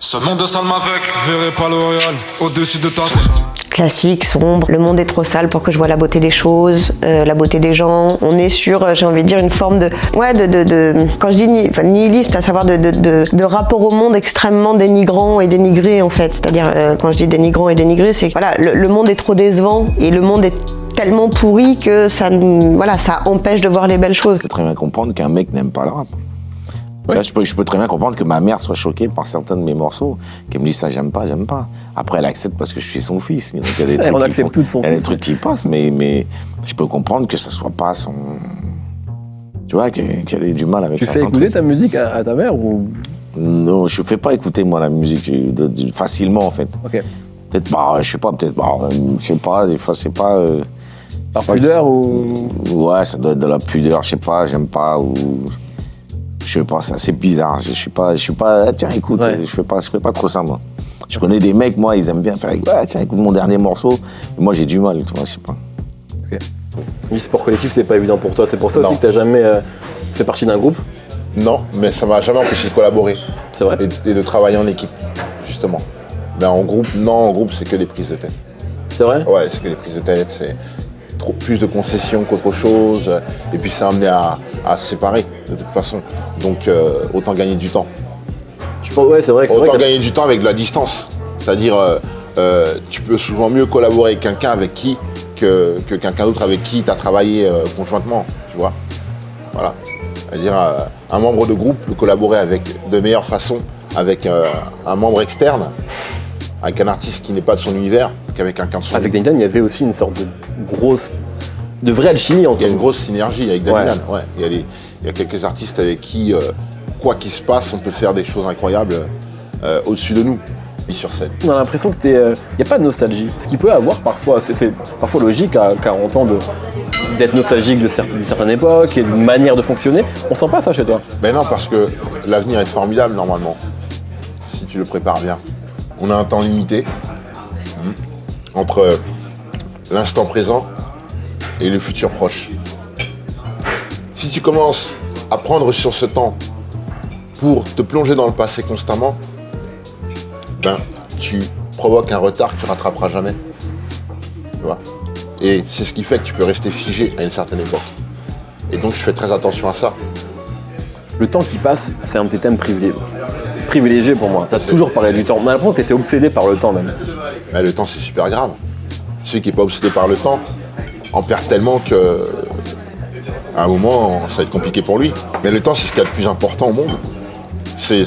Ce monde de sale m'avec, je verrai pas l'Oréal au-dessus de ta tête. Classique, sombre, le monde est trop sale pour que je vois la beauté des choses, la beauté des gens. On est sur, j'ai envie de dire, une forme de... Ouais, quand je dis nihilisme, à savoir de rapport au monde extrêmement dénigrant et dénigré, en fait. C'est-à-dire, quand je dis dénigrant et dénigré, c'est que voilà, le monde est trop décevant et le monde est tellement pourri que ça empêche de voir les belles choses. Je peux très bien comprendre qu'un mec n'aime pas le rap. Oui. Là, je peux très bien comprendre que ma mère soit choquée par certains de mes morceaux, qu'elle me dise ça j'aime pas. Après elle accepte parce que je suis son fils. Donc, il y a des trucs on accepte tout de son fils. Il y a des trucs qui passent, mais je peux comprendre que ça soit pas son... Tu vois, qu'elle ait du mal avec ça. Tu fais écouter ta musique à ta mère ou... Non, je fais pas écouter moi la musique facilement en fait. Ok. Peut-être pas, des fois c'est pas... Par pudeur ou... Ouais, ça doit être de la pudeur, j'aime pas, ou... Je sais pas, c'est assez bizarre, je suis pas... Ah, tiens, écoute, ouais. je fais pas trop ça, moi. Je connais des mecs, moi, ils aiment bien faire... Ah, tiens, écoute mon dernier morceau, mais moi j'ai du mal, tu vois, je sais pas. Ok. Le sport collectif, c'est pas évident pour toi, c'est pour ça aussi que t'as jamais fait partie d'un groupe ? Non, mais ça m'a jamais empêché de collaborer. C'est vrai ? Et de travailler en équipe, justement. Mais en groupe, non, en groupe, c'est que des prises de tête. C'est vrai ? Ouais, c'est que des prises de tête, c'est... plus de concessions qu'autre chose, et puis ça a amené à se séparer de toute façon. Donc autant gagner du temps. Je pense, ouais, c'est vrai que autant gagner du temps avec de la distance. C'est-à-dire, tu peux souvent mieux collaborer avec quelqu'un que quelqu'un d'autre avec qui tu as travaillé conjointement, tu vois. Voilà. C'est-à-dire, un membre de groupe peut collaborer de meilleure façon avec un membre externe, avec un artiste qui n'est pas de son univers, qu'avec quelqu'un de son univers. Avec Dany Dan, il y avait aussi une sorte de grosse, de vraie alchimie entre vous. Il y a une grosse synergie avec Dany Dan, ouais. Il y a quelques artistes avec qui, quoi qu'il se passe, on peut faire des choses incroyables au-dessus de nous, et sur scène. On a l'impression qu'il n'y a pas de nostalgie, ce qu'il peut avoir parfois, c'est parfois logique à 40 ans d'être nostalgique d'une certaine époque et d'une manière de fonctionner. On sent pas ça chez toi? Ben non, parce que l'avenir est formidable normalement, si tu le prépares bien. On a un temps limité entre l'instant présent et le futur proche. Si tu commences à prendre sur ce temps pour te plonger dans le passé constamment, ben, tu provoques un retard que tu rattraperas jamais. Tu vois ? Et c'est ce qui fait que tu peux rester figé à une certaine époque. Et donc, je fais très attention à ça. Le temps qui passe, c'est un de tes thèmes privilégié pour moi. T'as toujours parlé du temps. On a l'impression que t'étais obsédé par le temps même. Mais le temps, c'est super grave. Celui qui n'est pas obsédé par le temps en perd tellement que à un moment, ça va être compliqué pour lui. Mais le temps, c'est ce qu'il y a de plus important au monde. C'est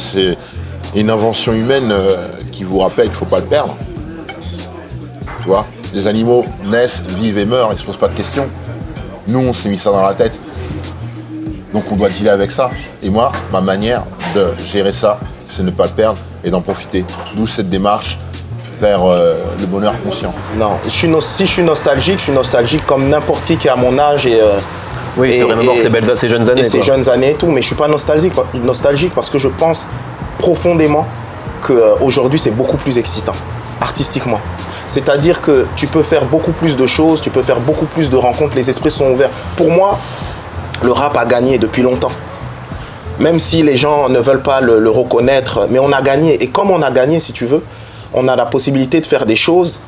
une invention humaine qui vous rappellent qu'il ne faut pas le perdre. Tu vois, les animaux naissent, vivent et meurent, ils ne se posent pas de questions. Nous, on s'est mis ça dans la tête. Donc on doit dealer avec ça. Et moi, ma manière de gérer ça, c'est ne pas le perdre et d'en profiter. D'où cette démarche vers le bonheur conscient. Non, si je suis nostalgique, comme n'importe qui à mon âge et... oui, c'est vraiment ces jeunes années. Ces jeunes années et tout, mais je ne suis pas nostalgique, parce que je pense profondément qu'aujourd'hui c'est beaucoup plus excitant, artistiquement. C'est-à-dire que tu peux faire beaucoup plus de choses, tu peux faire beaucoup plus de rencontres, les esprits sont ouverts. Pour moi, le rap a gagné depuis longtemps. Même si les gens ne veulent pas le reconnaître, mais on a gagné. Et comme on a gagné, si tu veux, on a la possibilité de faire des choses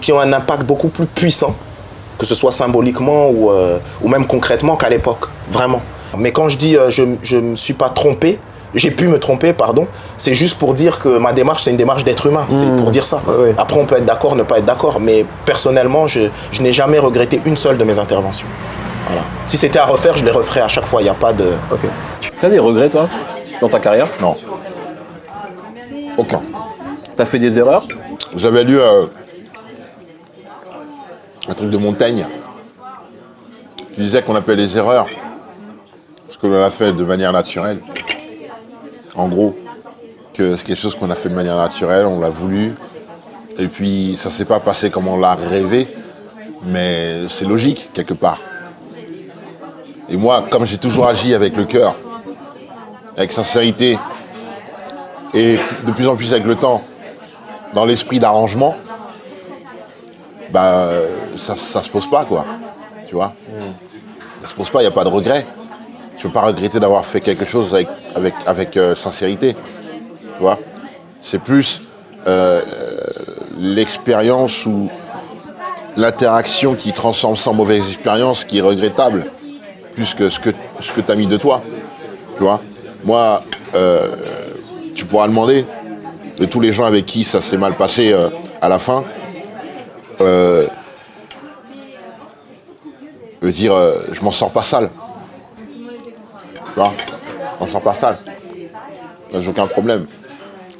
qui ont un impact beaucoup plus puissant, que ce soit symboliquement ou même concrètement qu'à l'époque, vraiment. Mais quand je dis je ne me suis pas trompé, j'ai pu me tromper, pardon, c'est juste pour dire que ma démarche, c'est une démarche d'être humain, c'est pour dire ça. Ouais, ouais. Après, on peut être d'accord, ne pas être d'accord, mais personnellement, je n'ai jamais regretté une seule de mes interventions. Voilà. Si c'était à refaire, je les referais à chaque fois, il n'y a pas de... Okay. Tu as des regrets, toi, dans ta carrière? Non. Aucun. T'as fait des erreurs? J'avais lu un truc de Montaigne qui disait qu'on appelle les erreurs ce que l'on a fait de manière naturelle. En gros, que c'est quelque chose qu'on a fait de manière naturelle, on l'a voulu, et puis ça s'est pas passé comme on l'a rêvé, mais c'est logique quelque part. Et moi, comme j'ai toujours agi avec le cœur, avec sincérité, et de plus en plus avec le temps, dans l'esprit d'arrangement, bah ça se pose pas, quoi, tu vois. Ça se pose pas, il n'y a pas de regret. Je ne peux pas regretter d'avoir fait quelque chose avec sincérité, tu vois. C'est plus l'expérience ou l'interaction qui transforme ça en mauvaise expérience qui est regrettable, plus que ce que tu as mis de toi, tu vois. Moi, tu pourras demander de tous les gens avec qui ça s'est mal passé à la fin. Je veux dire, je m'en sors pas sale. Tu vois, on s'en passe sale. J'ai aucun problème.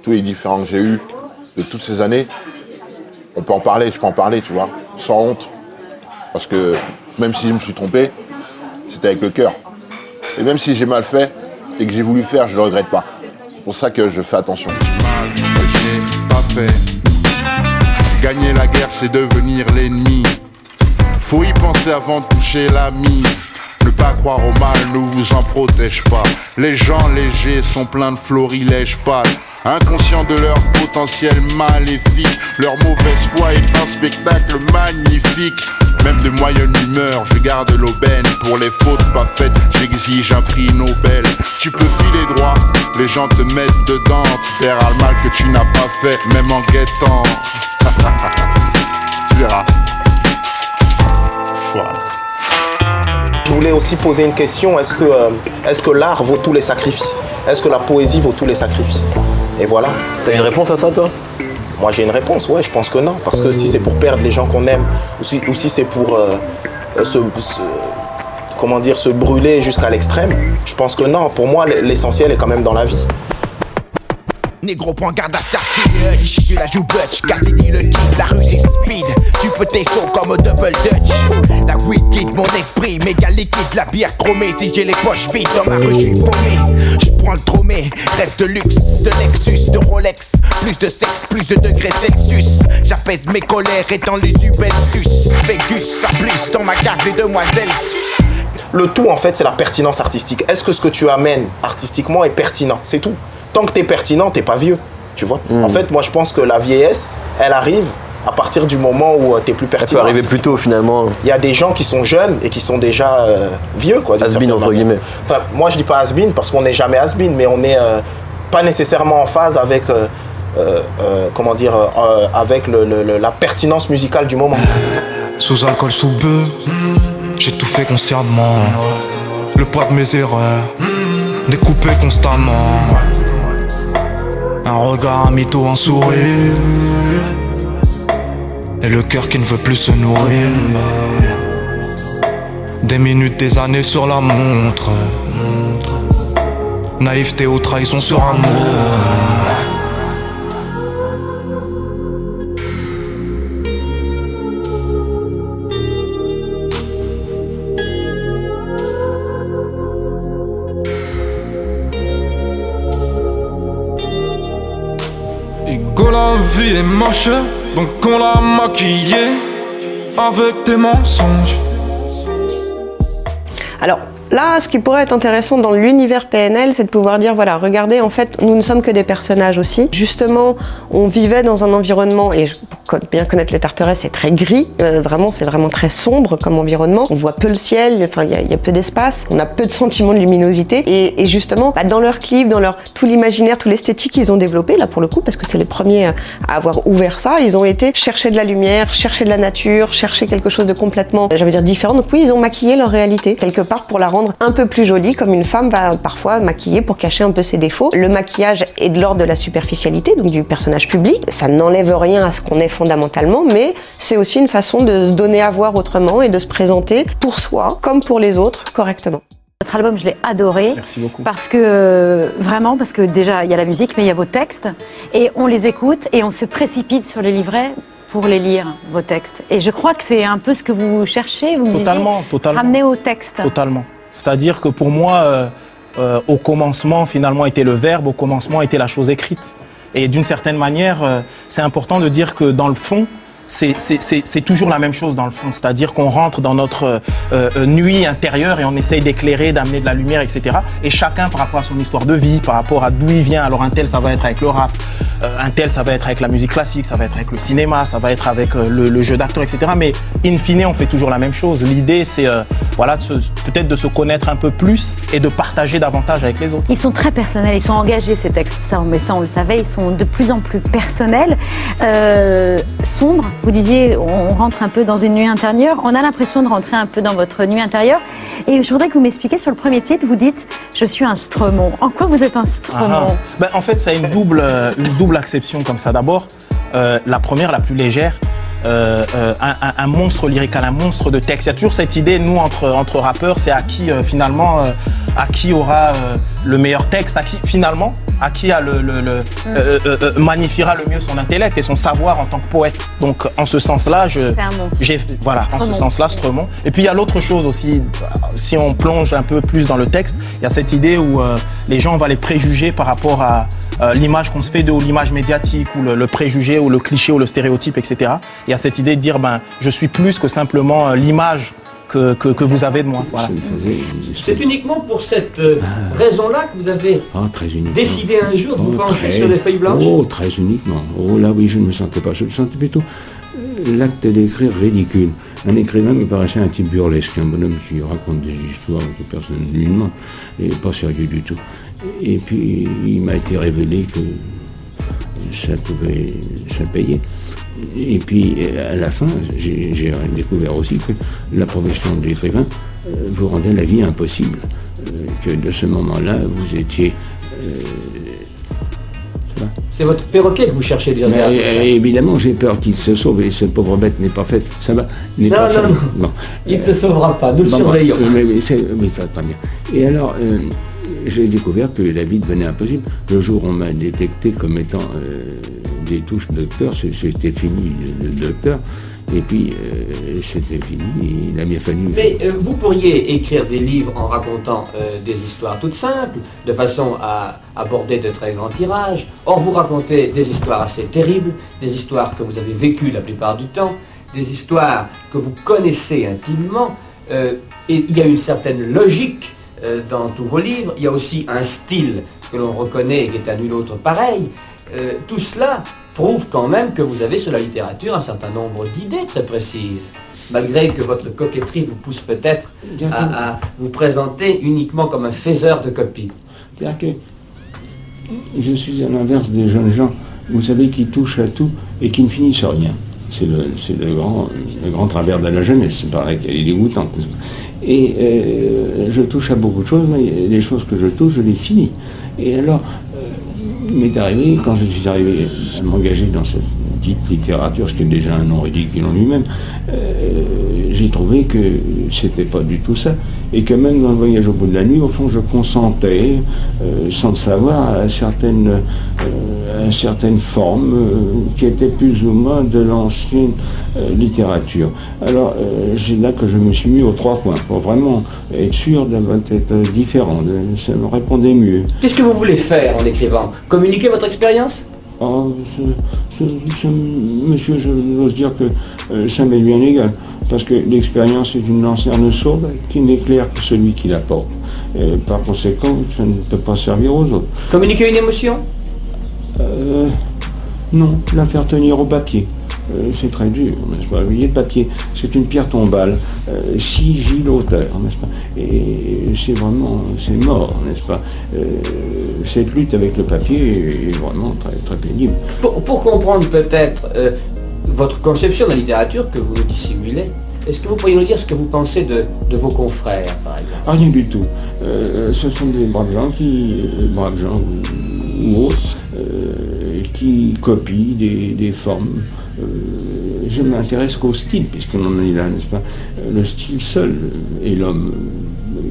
Tous les différents que j'ai eus de toutes ces années, on peut en parler, je peux en parler, tu vois, sans honte. Parce que même si je me suis trompé, c'était avec le cœur. Et même si j'ai mal fait et que j'ai voulu faire, je ne le regrette pas. C'est pour ça que je fais attention. Mal que j'ai pas fait. Gagner la guerre, c'est devenir l'ennemi. Faut y penser avant de toucher la mise. Ne pas croire au mal, ne vous en protège pas. Les gens légers sont pleins de florilèges pâles, inconscients de leur potentiel maléfique. Leur mauvaise foi est un spectacle magnifique. Même de moyenne humeur, je garde l'aubaine. Pour les fautes pas faites, j'exige un prix Nobel. Tu peux filer droit, les gens te mettent dedans. Tu verras le mal que tu n'as pas fait, même en guettant. Tu verras. Voilà. Je voulais aussi poser une question, est-ce que l'art vaut tous les sacrifices? Est-ce que la poésie vaut tous les sacrifices? Et voilà. T'as une réponse à ça, toi? Moi j'ai une réponse, ouais, je pense que non. Parce que si c'est pour perdre les gens qu'on aime, ou si c'est pour se brûler jusqu'à l'extrême, je pense que non. Pour moi, l'essentiel est quand même dans la vie. Négro, prends garde à Star Steelers, je la joue butch, Cassidy le kid, la rue c'est speed, tu peux tes sauts comme au double dutch. La weed guide mon esprit, méga liquide, la bière chromée, si j'ai les poches vides, dans ma rue je suis paumé. Je prends le tromé, rêve de luxe, de Lexus, de Rolex, plus de sexe, plus de degrés Celsius. J'apaise mes colères et dans les Ubelsus, Vegas, ça plus dans ma carte les demoiselles. Le tout en fait c'est la pertinence artistique, est-ce que ce que tu amènes artistiquement est pertinent, c'est tout. Tant que t'es pertinent, t'es pas vieux, tu vois. En fait, moi, je pense que la vieillesse, elle arrive à partir du moment où t'es plus pertinent. Elle peut arriver plus tôt, finalement. Il y a des gens qui sont jeunes et qui sont déjà vieux, quoi. Has-been, entre guillemets. Enfin, moi, je dis pas has-been parce qu'on n'est jamais has-been, mais on n'est pas nécessairement en phase avec, avec la pertinence musicale du moment. Sous alcool, sous bœuf, j'ai tout fait concernant le poids de mes erreurs, découpé constamment. Un regard, un mytho, un sourire, et le cœur qui ne veut plus se nourrir. Des minutes, des années sur la montre, naïveté ou trahison sur un mot. Go la vie est moche, donc on l'a maquillée avec tes mensonges. Alors là, ce qui pourrait être intéressant dans l'univers PNL, c'est de pouvoir dire, voilà, regardez, en fait, nous ne sommes que des personnages aussi. Justement, on vivait dans un environnement, et pour bien connaître les Tarterets, c'est très gris, vraiment, c'est vraiment très sombre comme environnement. On voit peu le ciel, enfin, il y a peu d'espace, on a peu de sentiment de luminosité. Et justement, bah, dans leurs clips, dans leur tout l'imaginaire, tout l'esthétique qu'ils ont développé, là pour le coup, parce que c'est les premiers à avoir ouvert ça, ils ont été chercher de la lumière, chercher de la nature, chercher quelque chose de complètement, j'allais dire, différent. Donc oui, ils ont maquillé leur réalité, quelque part, pour la rendre un peu plus jolie, comme une femme va parfois maquiller pour cacher un peu ses défauts. Le maquillage est de l'ordre de la superficialité, donc du personnage public. Ça n'enlève rien à ce qu'on est fondamentalement, mais c'est aussi une façon de se donner à voir autrement et de se présenter pour soi, comme pour les autres, correctement. Votre album, je l'ai adoré. Merci beaucoup. Parce que, vraiment, parce que déjà, il y a la musique, mais il y a vos textes, et on les écoute, et on se précipite sur les livrets pour les lire, vos textes. Et je crois que c'est un peu ce que vous cherchez, vous me disiez, ramener au texte. Totalement. C'est-à-dire que pour moi, au commencement, finalement, était le verbe, au commencement, était la chose écrite. Et d'une certaine manière, c'est important de dire que dans le fond, c'est toujours la même chose dans le fond. C'est-à-dire qu'on rentre dans notre nuit intérieure et on essaye d'éclairer, d'amener de la lumière, etc. Et chacun par rapport à son histoire de vie, par rapport à d'où il vient. Alors un tel, ça va être avec le rap, un tel, ça va être avec la musique classique, ça va être avec le cinéma, ça va être avec le jeu d'acteur, etc. Mais in fine, on fait toujours la même chose. L'idée, c'est voilà, peut-être de se connaître un peu plus et de partager davantage avec les autres. Ils sont très personnels, ils sont engagés ces textes, ça, mais ça on le savait, ils sont de plus en plus personnels, sombres. Vous disiez, on rentre un peu dans une nuit intérieure. On a l'impression de rentrer un peu dans votre nuit intérieure. Et je voudrais que vous m'expliquiez, sur le premier titre, vous dites « Je suis un Stromon ». En quoi vous êtes un Stromon ? Ben, en fait, ça a une double acception comme ça. D'abord, la première, la plus légère, un monstre lyrical, un monstre de texte. Il y a toujours cette idée, nous, entre rappeurs, c'est à qui, finalement, à qui aura le meilleur texte, à qui, finalement, à qui a magnifiera le mieux son intellect et son savoir en tant que poète. Donc, en ce sens-là, voilà, en ce sens-là, Stromon. Et puis, il y a l'autre chose aussi, si on plonge un peu plus dans le texte, il y a cette idée où les gens, on va les préjuger par rapport à l'image qu'on se fait d'eux, ou l'image médiatique, ou le préjugé, ou le cliché, ou le stéréotype, etc. Il y a cette idée de dire, ben, je suis plus que simplement l'image que vous avez de moi. Voilà. C'est uniquement pour cette raison-là que vous avez décidé un jour de vous pencher sur des feuilles blanches. Oh, très uniquement. Oh là oui, je ne me sentais pas. Je me sentais plutôt l'acte d'écrire ridicule. Un écrivain me paraissait un type burlesque, un bonhomme qui raconte des histoires que personne ne lui demande, et pas sérieux du tout. Et puis, il m'a été révélé que ça payait. Et puis, à la fin, j'ai découvert aussi que la profession d'écrivain vous rendait la vie impossible. Que de ce moment-là, vous étiez... C'est votre perroquet que vous cherchez déjà. Évidemment, j'ai peur qu'il se sauve et ce pauvre bête n'est pas fait. Ça va. Non. Il ne se sauvera pas, nous le surveillons. Oui, ça va bien. Et alors... j'ai découvert que la vie devenait impossible. Le jour où on m'a détecté comme étant des touches docteur, c'était fini le docteur. Et puis, c'était fini, il a bien fallu... Mais vous pourriez écrire des livres en racontant des histoires toutes simples, de façon à aborder de très grands tirages. Or, vous racontez des histoires assez terribles, des histoires que vous avez vécues la plupart du temps, des histoires que vous connaissez intimement. Et il y a une certaine logique dans tous vos livres, il y a aussi un style que l'on reconnaît et qui est à nul autre pareil. Tout cela prouve quand même que vous avez sur la littérature un certain nombre d'idées très précises, malgré que votre coquetterie vous pousse peut-être à vous présenter uniquement comme un faiseur de copies. C'est-à-dire que je suis à l'inverse des jeunes gens, vous savez, qui touchent à tout et qui ne finissent rien. C'est le grand travers de la jeunesse, c'est pareil qu'elle est dégoûtante. Et je touche à beaucoup de choses, mais les choses que je touche, je les finis. Et alors, il m'est arrivé, quand je suis arrivé à m'engager dans cette petite littérature, ce qui est déjà un nom ridicule en lui-même, j'ai trouvé que c'était pas du tout ça. Et que même dans le voyage au bout de la nuit, au fond, je consentais, sans le savoir, à certaines formes qui étaient plus ou moins de l'ancienne littérature. Alors, c'est là que je me suis mis aux trois coins, pour vraiment être sûr d'être différent, ça me répondait mieux. Qu'est-ce que vous voulez faire en écrivant ? Communiquer votre expérience ? Oh, monsieur, je n'ose dire que ça m'est bien égal, parce que l'expérience est une lanterne sourde qui n'éclaire que celui qui la porte. Et par conséquent, ça ne peut pas servir aux autres. Communiquer une émotion ? Non, la faire tenir au papier. C'est très dur, n'est-ce pas? Vous voyez, le papier, c'est une pierre tombale, sigille l'auteur, n'est-ce pas? Et c'est vraiment, c'est mort, n'est-ce pas? Cette lutte avec le papier est vraiment très, très pénible. Pour comprendre peut-être votre conception de la littérature que vous nous dissimulez, est-ce que vous pourriez nous dire ce que vous pensez de vos confrères, par exemple? Ah, rien du tout. Ce sont des braves gens qui... braves gens ou autres, qui copient des formes. Je m'intéresse qu'au style, puisqu'on en est là, n'est-ce pas? Le style seul et l'homme,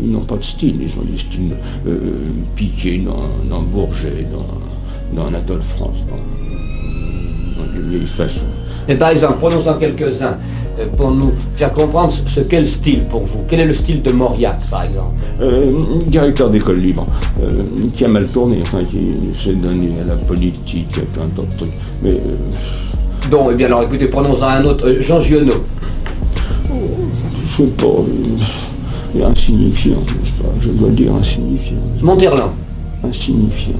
ils n'ont pas de style, ils ont des styles piqués dans Bourget, dans Anatole France, dans de vieilles façons. Mais par exemple, prenons-en quelques-uns pour nous faire comprendre ce qu'est le style pour vous. Quel est le style de Mauriac, par exemple? Directeur d'école libre, qui a mal tourné, enfin, qui s'est donné à la politique, à plein d'autres trucs. Mais, bon, eh bien alors écoutez, prenons-en un autre, Jean Giono. Oh, je sais pas, insignifiant, n'est-ce pas? Je dois dire insignifiant. Monterland. Insignifiant,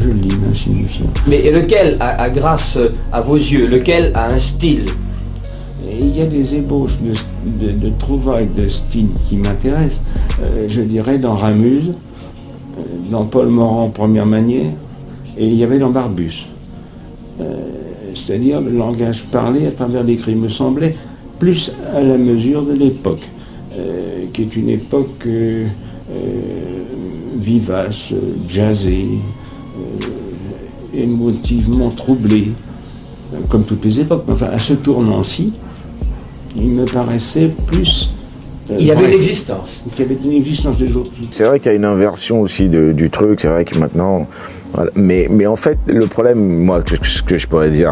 je le dis, insignifiant. Mais lequel a grâce à vos yeux, lequel a un style? Il y a des ébauches de trouvailles de style qui m'intéressent, je dirais dans Ramuse, dans Paul Morand Première Manière, et il y avait dans Barbus. C'est-à-dire le langage parlé à travers l'écrit, me semblait plus à la mesure de l'époque, qui est une époque vivace, jazzée, émotivement troublée, comme toutes les époques. Enfin, à ce tournant-ci, il me paraissait plus... il y avait une existence. Il y avait une existence des autres. C'est vrai qu'il y a une inversion aussi du truc, c'est vrai que maintenant... Voilà. Mais en fait, le problème, moi, ce que je pourrais dire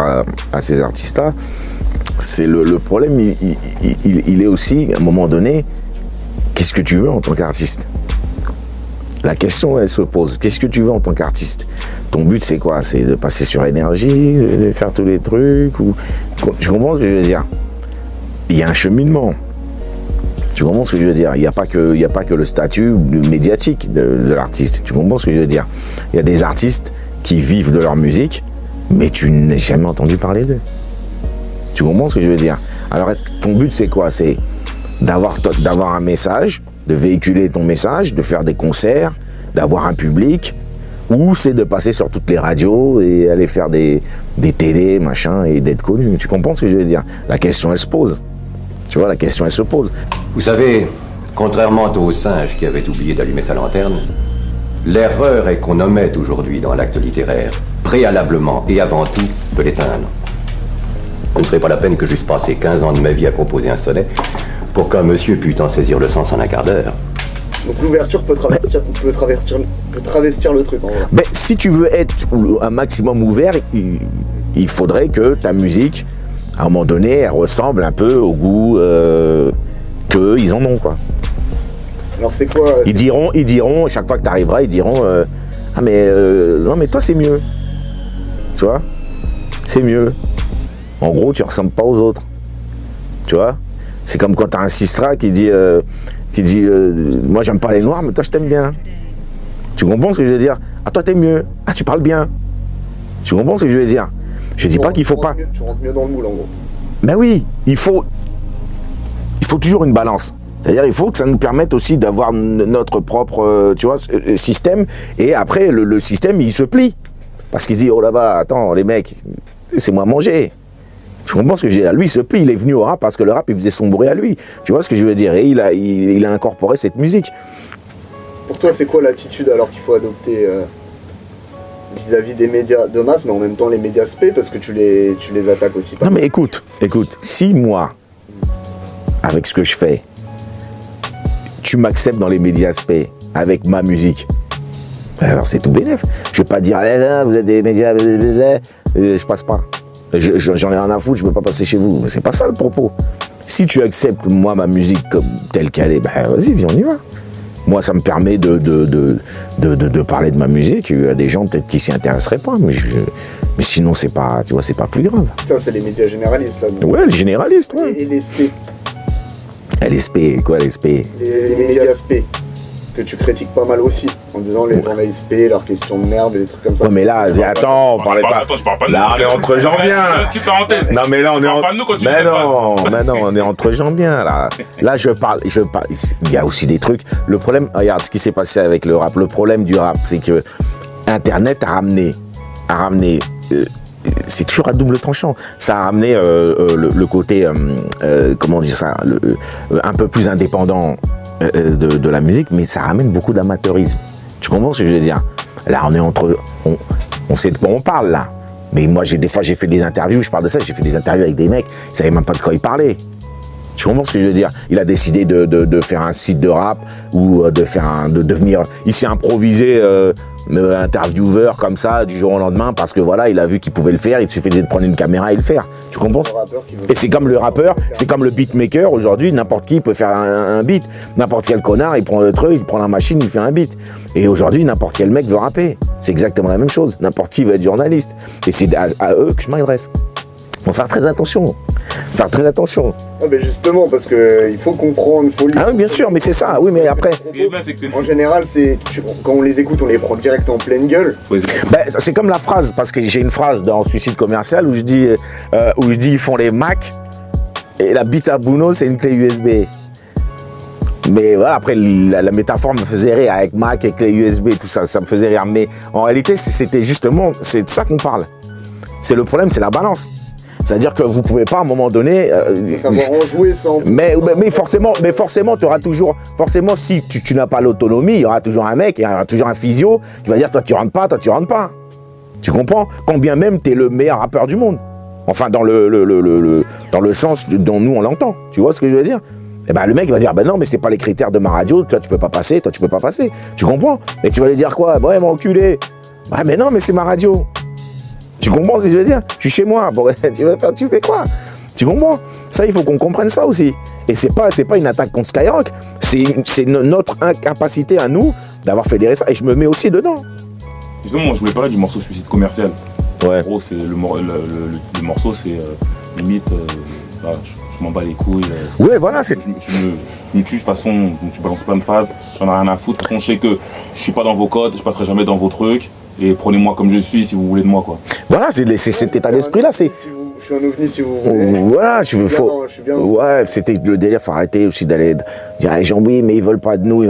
à ces artistes-là, c'est le problème, il est aussi, à un moment donné, qu'est-ce que tu veux en tant qu'artiste? La question, elle se pose, qu'est-ce que tu veux en tant qu'artiste? Ton but, c'est quoi? C'est de passer sur énergie, de faire tous les trucs ou... Tu comprends ce que je veux dire? Il y a un cheminement. Tu comprends ce que je veux dire? Il n'y a pas que le statut médiatique de l'artiste. Tu comprends ce que je veux dire? Il y a des artistes qui vivent de leur musique, mais tu n'as jamais entendu parler d'eux. Tu comprends ce que je veux dire? Alors, ton but, c'est quoi? C'est d'avoir un message, de véhiculer ton message, de faire des concerts, d'avoir un public, ou c'est de passer sur toutes les radios et aller faire des télés, machin, et d'être connu. Tu comprends ce que je veux dire? La question, elle se pose. Tu vois, la question, elle se pose. Vous savez, contrairement au singe qui avait oublié d'allumer sa lanterne, l'erreur est qu'on omette aujourd'hui dans l'acte littéraire, préalablement et avant tout, de l'éteindre. On ne serait pas la peine que j'eusse passé 15 ans de ma vie à proposer un sonnet pour qu'un monsieur pût en saisir le sens en un quart d'heure. Donc l'ouverture peut travestir le truc en vrai. Mais si tu veux être un maximum ouvert, il faudrait que ta musique, à un moment donné, elle ressemble un peu au goût qu'ils en ont, quoi. Alors c'est quoi? Ils diront, chaque fois que tu arriveras, ils diront ah mais non mais toi c'est mieux. Tu vois? C'est mieux. En gros, tu ressembles pas aux autres. Tu vois? C'est comme quand tu as un Sistra qui dit moi j'aime pas les noirs, mais toi je t'aime bien. Tu comprends ce que je veux dire? Ah toi t'es mieux. Ah tu parles bien. Tu comprends ce que je veux dire? Je dis pas qu'il faut pas... Tu rentres mieux dans le moule, en gros. Mais oui, il faut toujours une balance. C'est-à-dire, il faut que ça nous permette aussi d'avoir notre propre, tu vois, système. Et après, le système, il se plie. Parce qu'il se dit, oh là-bas, attends, les mecs, laissez-moi manger. Tu comprends ce que je veux dire? Lui, il se plie, il est venu au rap parce que le rap, il faisait son bruit à lui. Tu vois ce que je veux dire? Et il a incorporé cette musique. Pour toi, c'est quoi l'attitude alors qu'il faut adopter vis-à-vis des médias de masse, mais en même temps les médias spé, parce que tu les attaques aussi pas. Non mais écoute, si moi, avec ce que je fais, tu m'acceptes dans les médias spé, avec ma musique, alors c'est tout bénef. Je vais pas dire, vous êtes des médias, je passe pas. J'en ai rien à foutre, je veux pas passer chez vous. Mais c'est pas ça le propos. Si tu acceptes, moi, ma musique comme telle qu'elle est, bah vas-y, viens, on y va. Moi, ça me permet de parler de ma musique. Il y a des gens peut-être qui s'y intéresseraient pas, mais Mais sinon, c'est pas, tu vois, c'est pas plus grave. Ça, c'est les médias généralistes, là. Donc. Ouais, les généralistes, ouais. Et les SP. LSP, quoi, LSP? Les médias SP. Que tu critiques pas mal aussi, en disant les journalistes P, leurs questions de merde et des trucs comme ça. Non mais là, attends, on parlait pas. Là, on est entre gens bien. Petite parenthèse. Non mais là, on est entre. Mais non, on est entre gens bien là. Là, je parle. Il y a aussi des trucs. Le problème, regarde ce qui s'est passé avec le rap. Le problème du rap, c'est que Internet a ramené. C'est toujours à double tranchant. Ça a ramené le côté, comment on dit ça, un peu plus indépendant. De la musique, mais ça ramène beaucoup d'amateurisme. Tu comprends ce que je veux dire? Là, on est entre... On sait de quoi on parle, là. Mais moi, des fois, j'ai fait des interviews, je parle de ça, j'ai fait des interviews avec des mecs, ils ne savaient même pas de quoi ils parlaient. Tu comprends ce que je veux dire? Il a décidé de faire un site de rap ou de devenir... Il s'est improvisé intervieweur comme ça, du jour au lendemain, parce que voilà, il a vu qu'il pouvait le faire, il suffisait de prendre une caméra et le faire. Tu comprends? Et c'est comme le rappeur, c'est comme le beatmaker aujourd'hui, n'importe qui peut faire un beat. N'importe quel connard, il prend le truc, il prend la machine, il fait un beat. Et aujourd'hui, n'importe quel mec veut rapper. C'est exactement la même chose. N'importe qui veut être journaliste. Et c'est à eux que je m'adresse. Faut faire très attention. Faire très attention. Ah mais justement, parce qu'il faut comprendre, il faut lire. Ah oui, bien sûr, mais c'est ça. Oui, mais après. En général, quand on les écoute, on les prend direct en pleine gueule. Ben, c'est comme la phrase, parce que j'ai une phrase dans Suicide Commercial où je dis ils font les Mac et la bite à Bruno, c'est une clé USB. Mais voilà, après, la métaphore me faisait rire avec Mac et clé USB, tout ça, ça me faisait rire. Mais en réalité, c'était justement, c'est de ça qu'on parle. C'est le problème, c'est la balance. C'est-à-dire que vous pouvez pas, à un moment donné... savoir en jouer sans... Mais forcément, tu auras toujours... Forcément, si tu n'as pas l'autonomie, il y aura toujours un mec, il y aura toujours un physio qui va dire, toi, tu rentres pas. Tu comprends? Quand bien même, tu es le meilleur rappeur du monde. Enfin, dans le sens dont nous, on l'entend. Tu vois ce que je veux dire? Et ben, le mec va dire, ben non, mais c'est pas les critères de ma radio, toi, tu peux pas passer. Tu comprends? Et tu vas lui dire quoi? Bah, ouais, m'enculé. Bah, mais non, mais c'est ma radio. Tu comprends ce que je veux dire? Je suis chez moi, bon, tu fais quoi? Tu comprends? Ça, il faut qu'on comprenne ça aussi. Et c'est pas une attaque contre Skyrock, c'est notre incapacité à nous d'avoir fédéré ça. Et je me mets aussi dedans. Justement, moi, je voulais parler du morceau Suicide Commercial. Ouais. En gros, c'est le morceau, c'est limite, bah, je m'en bats les couilles. Ouais, voilà. Je me tue de toute façon, tu balances plein de phases, j'en ai rien à foutre. De toute façon, je sais que je suis pas dans vos codes, je passerai jamais dans vos trucs. Et prenez-moi comme je suis si vous voulez de moi, quoi. Voilà, c'est cet état d'esprit là, c'est... Je suis un ovni si vous voulez. Voilà, je suis bien. Ouais, c'était le délire, faut arrêter aussi d'aller dire les gens, oui, mais ils veulent pas de nous,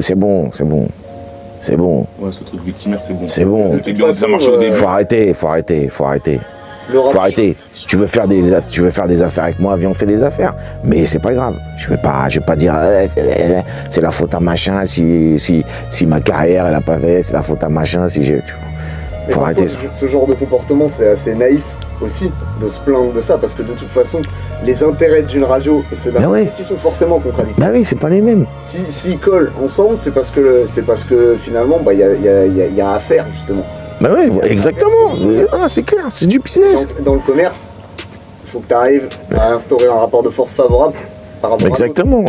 c'est bon. Ouais, ce truc victimaire, c'est bon. C'est bon. C'était bien, ça marchait au début. Faut arrêter. Faut arrêter. Tu veux faire des affaires avec moi, viens, on fait des affaires. Mais c'est pas grave. Je vais pas dire c'est la faute à machin si ma carrière elle a pas fait, c'est la faute à machin si j'ai. Faut arrêter ça. Ce genre de comportement, c'est assez naïf aussi de se plaindre de ça, parce que de toute façon, les intérêts d'une radio et ceux d'un artiste sont forcément contradictoires. Bah oui, c'est pas les mêmes. S'ils collent ensemble, c'est parce que finalement, bah il y a affaire justement. Ben oui, exactement, c'est clair, c'est du business. Dans le commerce, il faut que tu arrives à instaurer un rapport de force favorable par rapport Exactement.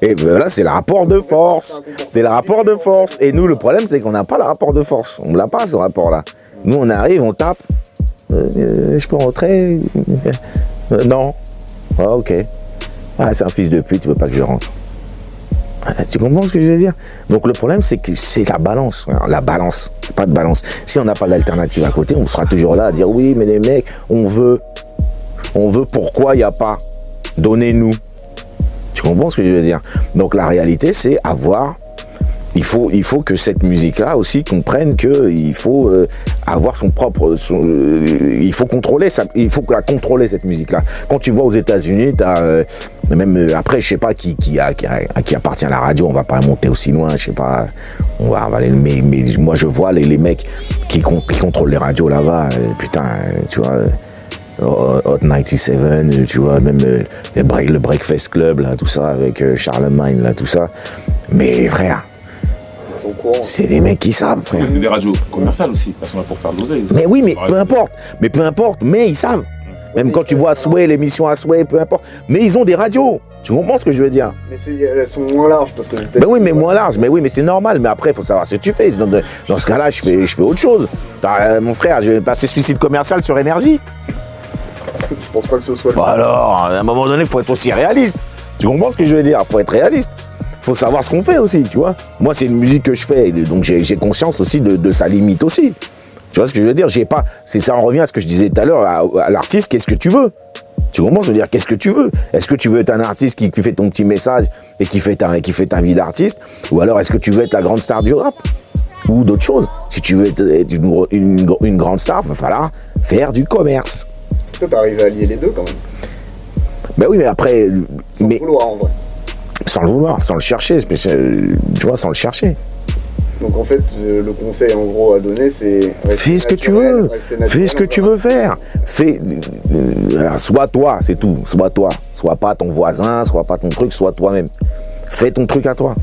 Et ben là, c'est le rapport de force. Et nous, le problème, c'est qu'on n'a pas le rapport de force. On ne l'a pas, ce rapport-là. Nous, on arrive, on tape. Je peux rentrer? Non. Ah, ok. Ah, c'est un fils de pute, tu veux pas que je rentre. Tu comprends ce que je veux dire? Donc le problème, c'est que c'est la balance. La balance, pas de balance. Si on n'a pas d'alternative à côté, on sera toujours là à dire oui, mais les mecs, on veut pourquoi il n'y a pas. Donnez-nous. Tu comprends ce que je veux dire? Donc la réalité, c'est avoir. Il faut que cette musique-là aussi comprenne qu'il faut avoir son propre... il faut contrôler ça, il faut la contrôler, cette musique-là. Quand tu vois aux États-Unis, tu as... même après, je sais pas à qui appartient la radio, on va pas monter aussi loin, je sais pas. Mais moi, je vois les mecs qui contrôlent les radios là-bas, putain, tu vois... Hot 97, tu vois, même le Breakfast Club, là, tout ça, avec Charlemagne, là, tout ça. Mais frère... C'est des mecs qui savent, frère. C'est des radios commerciales aussi, elles sont là pour faire de l'oseille. Mais oui, mais peu importe, mais ils savent. Même mais quand tu vois Sway, l'émission à Sway, peu importe. Mais ils ont des radios. Tu comprends ce que je veux dire? Mais elles sont moins larges parce que c'était. Ben oui, mais moins larges. Mais oui, mais c'est normal. Mais après, il faut savoir ce que tu fais. Dans ce cas-là, je fais autre chose. Mon frère, je vais passer suicide commercial sur énergie. Je pense pas que ce soit. Bah alors, à un moment donné, il faut être aussi réaliste. Tu comprends ce que je veux dire? Il faut être réaliste. Il faut savoir ce qu'on fait aussi, tu vois. Moi, c'est une musique que je fais, donc j'ai conscience aussi de sa limite aussi. Tu vois ce que je veux dire? J'ai pas. C'est ça, on revient à ce que je disais tout à l'heure, à l'artiste, qu'est-ce que tu veux? Tu comprends? Je veux dire, qu'est-ce que tu veux? Est-ce que tu veux être un artiste qui fait ton petit message et qui fait ta vie d'artiste? Ou alors, est-ce que tu veux être la grande star du rap? Ou d'autres choses? Si tu veux être une grande star, il va falloir faire du commerce. Toi, t'arrives à lier les deux quand même. Ben oui, mais après. Sans le vouloir en vrai. Sans le vouloir, sans le chercher, tu vois, sans le chercher. Donc en fait, le conseil en gros à donner, c'est... Fais ce que tu veux, fais ce que tu veux faire. Fais... Sois toi, c'est tout, sois toi. Sois pas ton voisin, sois pas ton truc, sois toi-même. Fais ton truc à toi.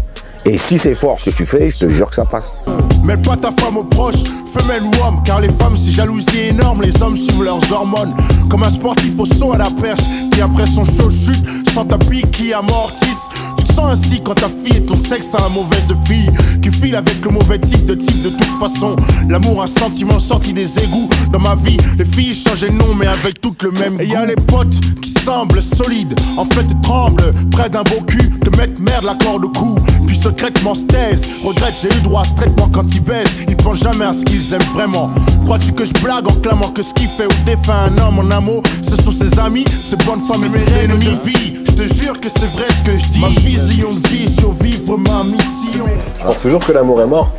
Et si c'est fort ce que tu fais, je te jure que ça passe. Mets pas ta femme aux proches, femelle ou homme, car les femmes, c'est jalousie énorme, les hommes suivent leurs hormones. Comme un sportif au saut à la perche, qui après son show chute, sans tapis qui amortisse. Tu te sens ainsi quand ta fille et ton sexe a un mauvais de fille, qui file avec le mauvais type de toute façon. L'amour, un sentiment sorti des égouts. Dans ma vie, les filles changent de nom, mais avec toutes le même goût. Et y'a les potes qui semblent solides, en fait tremblent, près d'un beau cul, te mettent merde la corde au cou. Puis secrètement se taise, regrette j'ai eu droit à ce traitement quand ils baisent. Ils pensent jamais à ce qu'ils aiment vraiment. Crois-tu que je blague en clamant que ce qui fait ou défait un homme en un mot, ce sont ses amis, ses bonnes femmes et ses ennemis. Je te jure que c'est vrai ce que je dis. Ma vision de vie, survivre ma mission. Je pense toujours que l'amour est mort.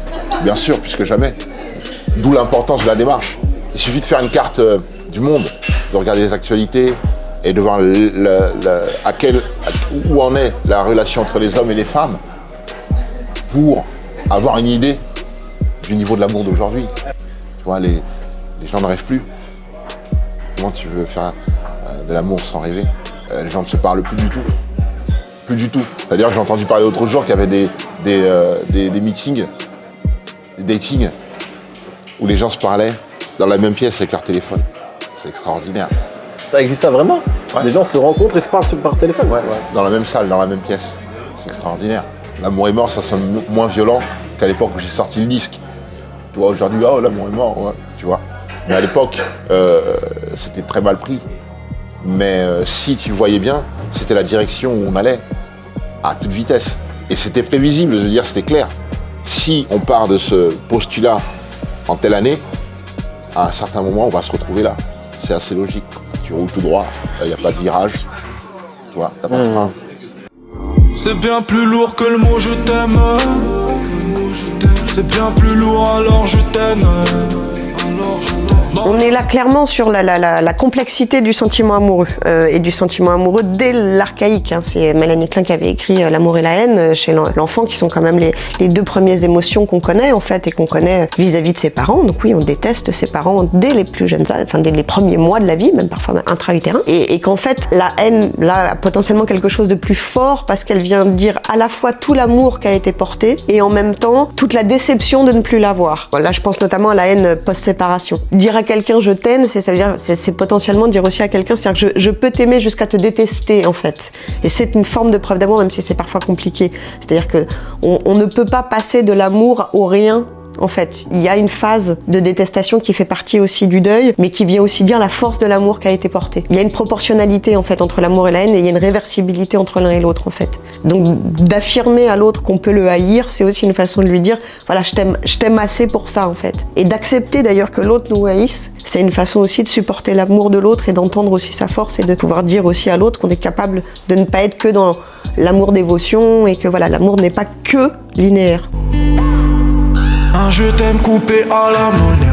Bien sûr, plus que jamais. D'où l'importance de la démarche. Il suffit de faire une carte du monde, de regarder les actualités et de voir où en est la relation entre les hommes et les femmes pour avoir une idée du niveau de l'amour d'aujourd'hui. Tu vois, les gens ne rêvent plus. Comment tu veux faire de l'amour sans rêver? Les gens ne se parlent plus du tout. Plus du tout. C'est-à-dire, j'ai entendu parler l'autre jour qu'il y avait des meetings, des datings, où les gens se parlaient dans la même pièce avec leur téléphone. C'est extraordinaire. Ça existe ça vraiment? Ouais. Les gens se rencontrent et se parlent par téléphone? Ouais, ouais. Dans la même salle, dans la même pièce. C'est extraordinaire. L'amour est mort, ça sonne moins violent qu'à l'époque où j'ai sorti le disque. Tu vois, aujourd'hui, oh, l'amour est mort, ouais, tu vois. Mais à l'époque, c'était très mal pris. Mais si tu voyais bien, c'était la direction où on allait, à toute vitesse. Et c'était prévisible, je veux dire, c'était clair. Si on part de ce postulat en telle année, à un certain moment, on va se retrouver là. C'est assez logique. Tu roules tout droit, il n'y a pas de virage, tu vois, t'as pas de frein. C'est bien plus lourd que le mot je t'aime. C'est bien plus lourd alors je t'aime. On est là clairement sur la complexité du sentiment amoureux et du sentiment amoureux dès l'archaïque. Hein. C'est Mélanie Klein qui avait écrit L'amour et la haine chez l'enfant, qui sont quand même les deux premières émotions qu'on connaît en fait et qu'on connaît vis-à-vis de ses parents. Donc oui, on déteste ses parents dès les plus jeunes, enfin dès les premiers mois de la vie, même parfois intra-utérin. Et qu'en fait, la haine, là, a potentiellement quelque chose de plus fort parce qu'elle vient dire à la fois tout l'amour qui a été porté et en même temps toute la déception de ne plus l'avoir. Bon, là, je pense notamment à la haine post-séparation. À quelqu'un je t'aime, c'est potentiellement dire aussi à quelqu'un, c'est-à-dire que je peux t'aimer jusqu'à te détester en fait. Et c'est une forme de preuve d'amour, même si c'est parfois compliqué. C'est-à-dire que on ne peut pas passer de l'amour au rien. En fait, il y a une phase de détestation qui fait partie aussi du deuil, mais qui vient aussi dire la force de l'amour qui a été porté. Il y a une proportionnalité en fait entre l'amour et la haine, et il y a une réversibilité entre l'un et l'autre en fait. Donc d'affirmer à l'autre qu'on peut le haïr, c'est aussi une façon de lui dire voilà, je t'aime assez pour ça en fait. Et d'accepter d'ailleurs que l'autre nous haïsse, c'est une façon aussi de supporter l'amour de l'autre et d'entendre aussi sa force et de pouvoir dire aussi à l'autre qu'on est capable de ne pas être que dans l'amour dévotion et que voilà, l'amour n'est pas que linéaire. Un je t'aime coupé à l'ammoniaque.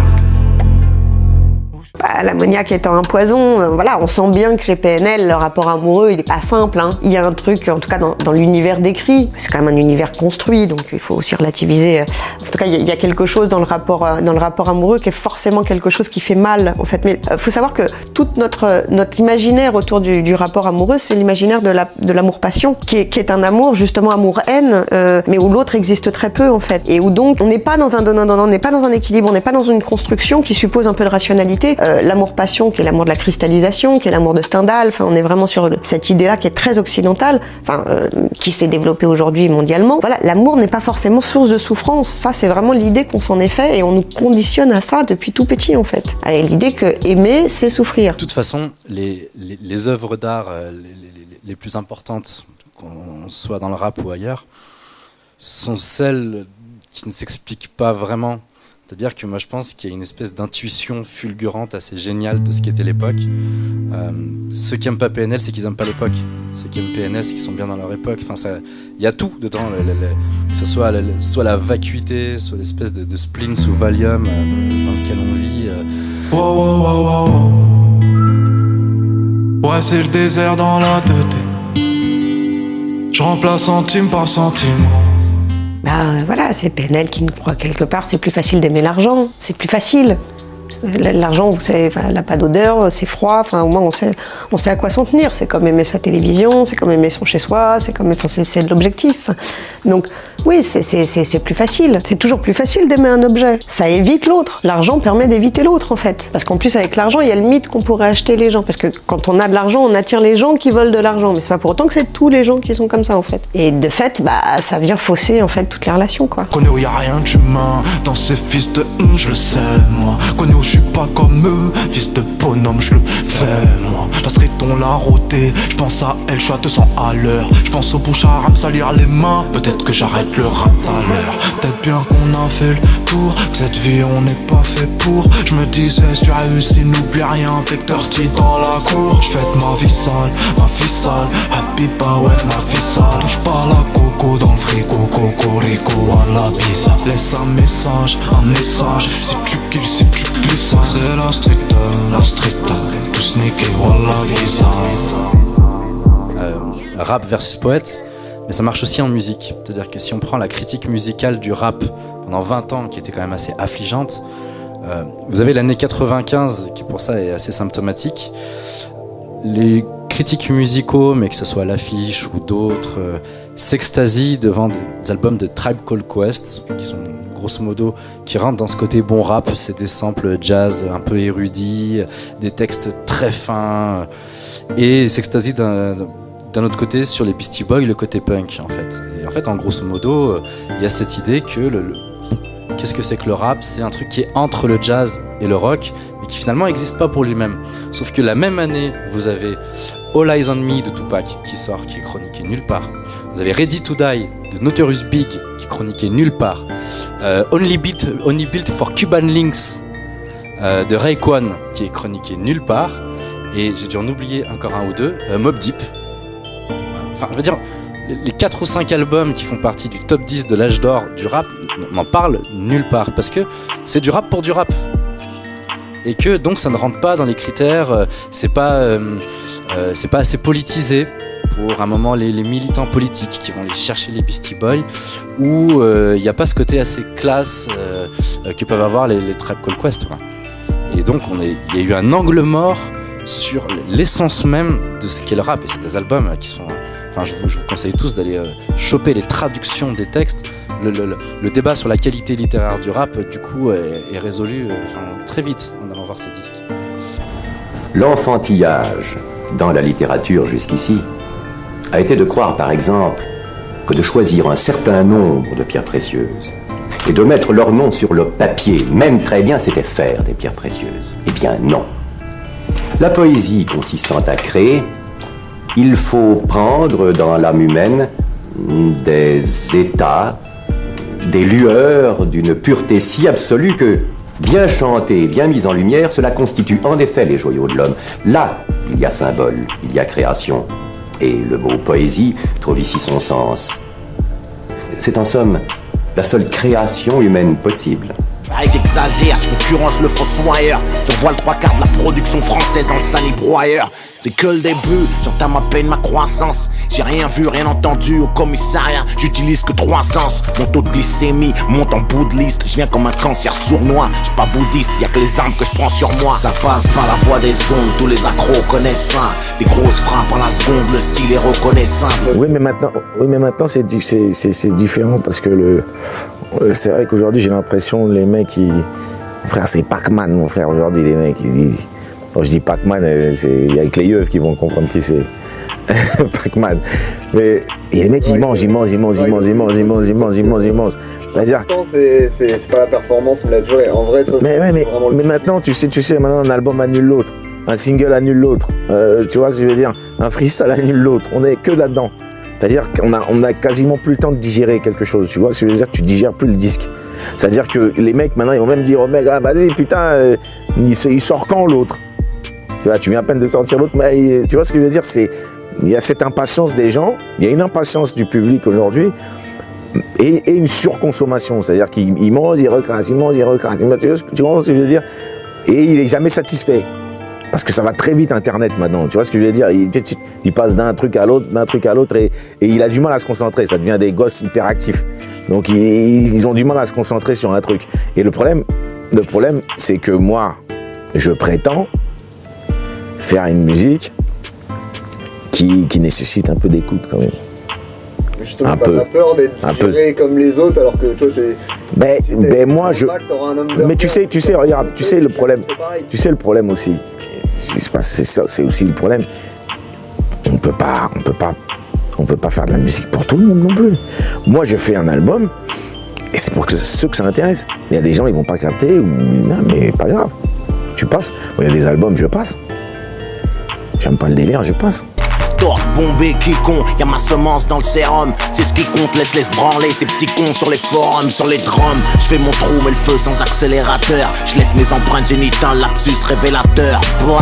Bah, l'ammoniaque étant un poison, voilà, on sent bien que chez PNL, le rapport amoureux, il est pas simple. Hein. Il y a un truc, en tout cas dans l'univers décrit, c'est quand même un univers construit, donc il faut aussi relativiser. En tout cas, il y a quelque chose dans le rapport amoureux qui est forcément quelque chose qui fait mal, en fait. Mais faut savoir que tout notre imaginaire autour du rapport amoureux, c'est l'imaginaire de l'amour-passion, qui est un amour, justement, amour-haine, mais où l'autre existe très peu, en fait. Et où donc, on n'est pas dans un équilibre, on n'est pas dans une construction qui suppose un peu de rationalité. l'amour-passion qui est l'amour de la cristallisation, qui est l'amour de Stendhal. Enfin, on est vraiment sur cette idée-là qui est très occidentale, enfin, qui s'est développée aujourd'hui mondialement. Voilà, l'amour n'est pas forcément source de souffrance. Ça, c'est vraiment l'idée qu'on s'en est fait et on nous conditionne à ça depuis tout petit, en fait. Et l'idée que aimer, c'est souffrir. De toute façon, les œuvres d'art les plus importantes, qu'on soit dans le rap ou ailleurs, sont celles qui ne s'expliquent pas vraiment. C'est-à-dire que moi je pense qu'il y a une espèce d'intuition fulgurante assez géniale de ce qu'était l'époque. Ceux qui n'aiment pas PNL, c'est qu'ils n'aiment pas l'époque. Ceux qui aiment PNL, c'est qu'ils sont bien dans leur époque. Enfin, il y a tout dedans, que ce soit, soit la vacuité, soit l'espèce de spleen sous Valium dans lequel on vit. Wow, wow, wow, wow. Ouais, c'est le désert dans la tête. Je remplace centime par centime. Ben voilà, c'est PNL qui nous croit quelque part, c'est plus facile d'aimer l'argent, c'est plus facile. L'argent, vous savez, elle n'a pas d'odeur, c'est froid, enfin au moins on sait à quoi s'en tenir. C'est comme aimer sa télévision, c'est comme aimer son chez-soi, c'est comme, enfin c'est de l'objectif. Donc oui, c'est plus facile. C'est toujours plus facile d'aimer un objet. Ça évite l'autre. L'argent permet d'éviter l'autre, en fait. Parce qu'en plus, avec l'argent, il y a le mythe qu'on pourrait acheter les gens. Parce que quand on a de l'argent, on attire les gens qui veulent de l'argent. Mais c'est pas pour autant que c'est tous les gens qui sont comme ça, en fait. Et de fait, bah ça vient fausser en fait toutes les relations, quoi. Qu'on est où y a rien de chemin dans ces fils de je le sais moi. Qu'on est où je suis pas comme eux, fils de bonhomme, je le fais moi. La street on l'a roté, je pense à elle, je suis à 200 à l'heure. Je pense au bouchard à me salir les mains. Peut-être que j'arrête le rap à l'heure. Peut-être bien qu'on a fait le tour, que cette vie on n'est pas fait pour. Je me disais si tu réussis n'oublie rien, fait que dirty dans la cour. Je fête ma vie sale, happy bah ouais ma vie sale. Touche pas la coco dans le frigo, cocorico à la pizza. Laisse un message, si tu kills, si tu glisses. C'est la street, tout sneaker, voilà bizarre. Rap versus poète. Mais ça marche aussi en musique, c'est-à-dire que si on prend la critique musicale du rap pendant 20 ans, qui était quand même assez affligeante, vous avez l'année 95, qui pour ça est assez symptomatique. Les critiques musicaux, mais que ce soit l'affiche ou d'autres, s'extasient devant des albums de Tribe Called Quest, qui sont grosso modo, qui rentrent dans ce côté bon rap, c'est des samples jazz un peu érudits, des textes très fins, et s'extasient d'un autre côté, sur les Beastie Boys, le côté punk, en fait. Et en fait, en grosso modo, il y a cette idée que qu'est-ce que c'est que le rap ? C'est un truc qui est entre le jazz et le rock, mais qui finalement n'existe pas pour lui-même. Sauf que la même année, vous avez All Eyes on Me de Tupac, qui sort, qui est chroniqué nulle part. Vous avez Ready to Die de Notorious Big, qui est chroniqué nulle part. Only Built for Cuban Links de Raekwon, qui est chroniqué nulle part. Et j'ai dû en oublier encore un ou deux, Mobb Deep. Enfin, je veux dire, les 4 ou 5 albums qui font partie du top 10 de l'âge d'or du rap, on n'en parle nulle part, parce que c'est du rap pour du rap. Et que donc ça ne rentre pas dans les critères, c'est pas assez politisé pour un moment les militants politiques qui vont les chercher les Beastie Boys, où il n'y a pas ce côté assez classe que peuvent avoir les Tribe Called Quest. Hein. Et donc il y a eu un angle mort sur l'essence même de ce qu'est le rap, et c'est des albums qui sont... Enfin, je vous conseille tous d'aller choper les traductions des textes. Le débat sur la qualité littéraire du rap, du coup, est résolu très vite en allant voir ces disques. L'enfantillage dans la littérature jusqu'ici a été de croire, par exemple, que de choisir un certain nombre de pierres précieuses et de mettre leur nom sur le papier, même très bien, c'était faire des pierres précieuses. Eh bien, non. La poésie consistant à créer, il faut prendre dans l'âme humaine des états, des lueurs d'une pureté si absolue que, bien chantée, bien mise en lumière, cela constitue en effet les joyaux de l'homme. Là, il y a symbole, il y a création, et le mot poésie trouve ici son sens. C'est en somme la seule création humaine possible. Ah, j'exagère, je concurrence le fossoyeur. Je vois le 3/4 de la production française dans le salibroyeur. C'est que le début, j'entame à peine ma croissance. J'ai rien vu, rien entendu au commissariat. J'utilise que 3 sens. Mon taux de glycémie monte en bout de liste. Je viens comme un cancer sournois. J'suis pas bouddhiste, y'a que les armes que je prends sur moi. Ça passe par la voie des ondes, tous les accros connaissent ça. Des grosses frappes à la seconde, le style est reconnaissable. Oui mais maintenant c'est différent parce que c'est vrai qu'aujourd'hui j'ai l'impression les mecs Frère, c'est Pac-Man, mon frère, aujourd'hui, les mecs, ils disent... Quand je dis Pac-Man, il y a que les yeux qui vont comprendre qui c'est. Pac-Man. Mais et les mecs, ils mangent. C'est pas la performance, mais la durée. En vrai, ça, c'est vraiment... Mais maintenant, tu sais, maintenant, un album annule l'autre. Un single annule l'autre. Tu vois ce que je veux dire? Un freestyle annule l'autre. On est que là-dedans. C'est-à-dire qu'on a quasiment plus le temps de digérer quelque chose, tu vois ce que je veux dire? Tu digères plus le disque. C'est-à-dire que les mecs, maintenant, ils vont même dire aux mecs, ah, vas-y, putain, il sort quand l'autre? Tu vois, tu viens à peine de sortir l'autre, mais tu vois ce que je veux dire? Il y a cette impatience des gens, il y a une impatience du public aujourd'hui, et une surconsommation, c'est-à-dire qu'ils mangent, ils recrassent, ils mangent, ils recrassent, tu vois ce que je veux dire? Et il n'est jamais satisfait. Parce que ça va très vite Internet maintenant, tu vois ce que je veux dire? Il passe d'un truc à l'autre, et il a du mal à se concentrer, ça devient des gosses hyperactifs. Donc ils ont du mal à se concentrer sur un truc. Et le problème c'est que moi, je prétends faire une musique qui nécessite un peu d'écoute quand même. Justement, t'as peur d'être géré comme les autres alors que toi c'est... Mais tu sais le problème aussi, c'est aussi le problème, on peut pas faire de la musique pour tout le monde non plus. Moi je fais un album et c'est pour ceux que ça intéresse. Il y a des gens ils vont pas capter, ou non mais pas grave, tu passes. Bon, il y a des albums, je passe, j'aime pas le délire, je passe. Torse bombé, quiconque, y'a ma semence dans le sérum. C'est ce qui compte, laisse branler ces petits cons sur les forums, sur les drums. Je fais mon trou, mais le feu sans accélérateur. Je laisse mes empreintes génites, un lapsus révélateur. Bois,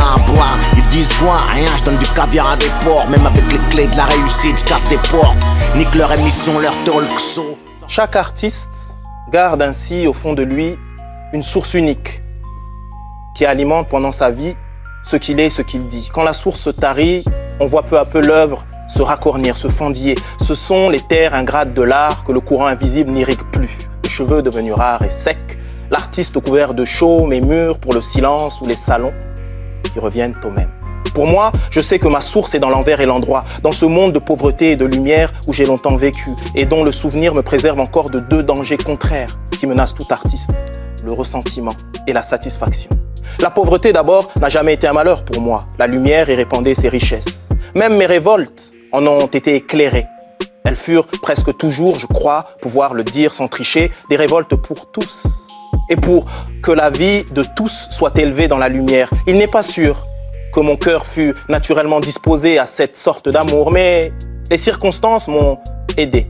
ils disent bois, rien, je donne du caviar à des porcs. Même avec les clés de la réussite, je casse des portes. Nique leur émission, leur talk show. Chaque artiste garde ainsi au fond de lui une source unique qui alimente pendant sa vie ce qu'il est et ce qu'il dit. Quand la source se tarit, on voit peu à peu l'œuvre se racornir, se fendiller. Ce sont les terres ingrates de l'art que le courant invisible n'irrigue plus. Les cheveux devenus rares et secs, l'artiste couvert de chaume et mûr pour le silence ou les salons qui reviennent au même. Pour moi, je sais que ma source est dans l'envers et l'endroit, dans ce monde de pauvreté et de lumière où j'ai longtemps vécu et dont le souvenir me préserve encore de deux dangers contraires qui menacent tout artiste, le ressentiment et la satisfaction. La pauvreté d'abord n'a jamais été un malheur pour moi. La lumière y répandait ses richesses. Même mes révoltes en ont été éclairées. Elles furent presque toujours, je crois, pouvoir le dire sans tricher, des révoltes pour tous. Et pour que la vie de tous soit élevée dans la lumière. Il n'est pas sûr que mon cœur fût naturellement disposé à cette sorte d'amour, mais les circonstances m'ont aidé.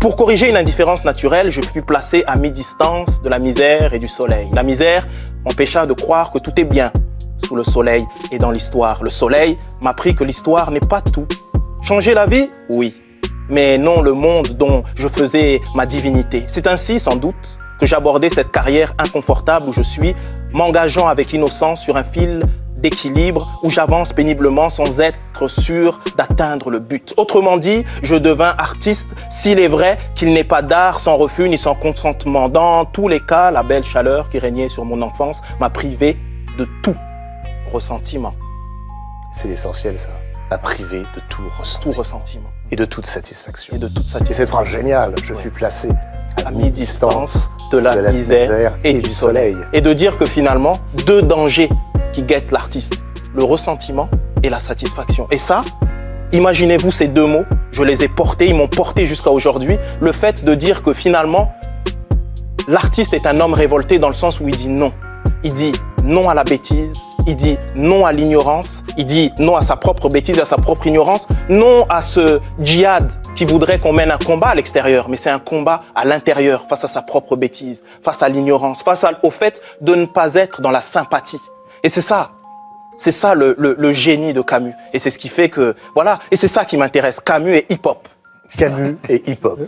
Pour corriger une indifférence naturelle, je fus placé à mi-distance de la misère et du soleil. La misère m'empêcha de croire que tout est bien sous le soleil et dans l'histoire. Le soleil m'apprit que l'histoire n'est pas tout. Changer la vie? Oui, mais non le monde dont je faisais ma divinité. C'est ainsi, sans doute, que j'abordais cette carrière inconfortable où je suis, m'engageant avec innocence sur un fil d'équilibre où j'avance péniblement sans être sûr d'atteindre le but. Autrement dit, je devins artiste s'il est vrai qu'il n'est pas d'art sans refus ni sans consentement. Dans tous les cas, la belle chaleur qui régnait sur mon enfance m'a privé de tout ressentiment. C'est l'essentiel ça, m'a privé de tout ressentiment. Et de toute satisfaction. C'est cette phrase géniale, je fus placé à mi-distance de la misère et du soleil. Et de dire que finalement, deux dangers qui guette l'artiste, le ressentiment et la satisfaction. Et ça, imaginez-vous ces deux mots, je les ai portés, ils m'ont porté jusqu'à aujourd'hui, le fait de dire que finalement, l'artiste est un homme révolté dans le sens où il dit non. Il dit non à la bêtise, il dit non à l'ignorance, il dit non à sa propre bêtise, à sa propre ignorance, non à ce djihad qui voudrait qu'on mène un combat à l'extérieur, mais c'est un combat à l'intérieur, face à sa propre bêtise, face à l'ignorance, face au fait de ne pas être dans la sympathie. Et c'est ça le génie de Camus. Et c'est ce qui fait que, voilà, et c'est ça qui m'intéresse, Camus et hip-hop. Camus et hip-hop.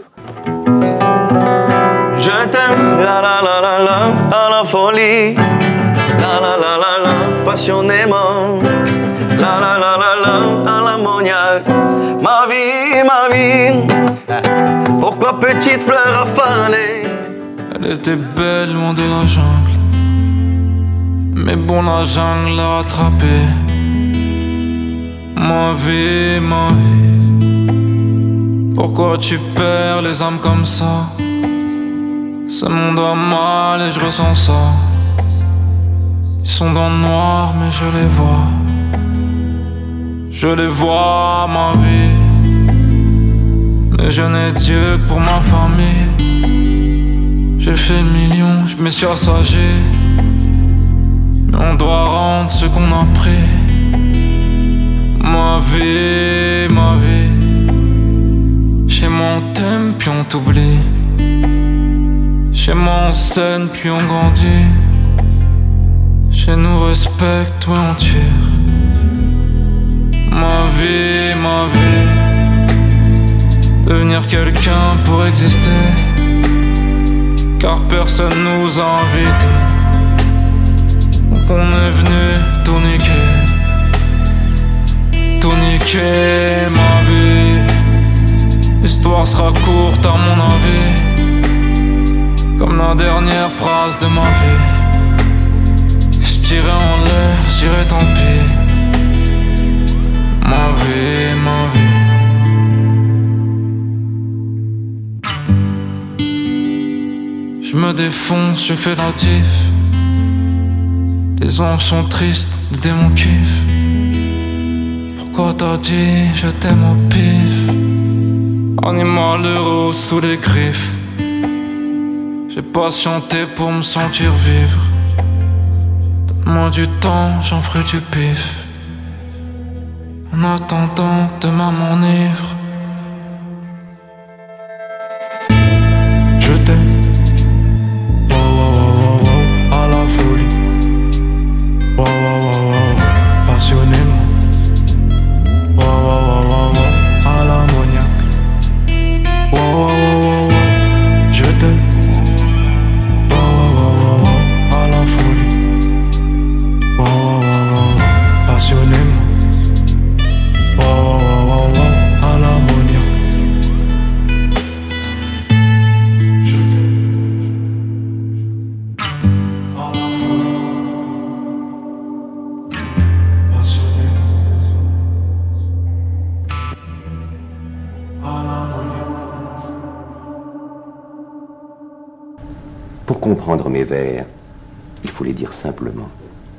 Je t'aime, la la la la la, à la folie, la la la la la, passionnément, la la la la la, à l'ammoniaque, ma vie, pourquoi petite fleur affanée? Elle était belle loin de la jungle. Mais bon, la jungle l'a rattrapé. Ma vie, pourquoi tu perds les âmes comme ça? Ce monde va mal et je ressens ça. Ils sont dans le noir, mais je les vois. Je les vois, ma vie. Mais je n'ai Dieu que pour ma famille. J'ai fait millions, je me suis assagé. Mais on doit rendre ce qu'on a pris. Ma vie, ma vie. Chez moi on t'aime puis on t'oublie. Chez moi on scène puis on grandit. Chez nous respecte, ouais on tire. Ma vie, ma vie. Devenir quelqu'un pour exister. Car personne nous a invités. Donc on est venu tout niquer. Tout niquer, ma vie. L'histoire sera courte à mon avis. Comme la dernière phrase de ma vie. J'tirais en l'air, j'irai tant pis. Ma vie, ma vie. Je me défonce, je fais la diff. Les anges sont tristes, les démons kiffent. Pourquoi t'as dit je t'aime au pif? Animal heureux sous les griffes. J'ai patienté pour me sentir vivre. Donne-moi du temps, j'en ferai du pif. En attendant, demain m'enivre. Je t'aime. Wow, wow, wow, wow, à la folie. Wow, wow, wow, wow, passionnément. Wow, wow, wow, wow, wow, à l'ammoniaque. Wow, wow, wow, wow, wow, je t'aime. Wow, wow, wow, wow, wow, à la folie. Wow, wow, wow, wow, passionnément. Comprendre mes vers, il faut les dire simplement.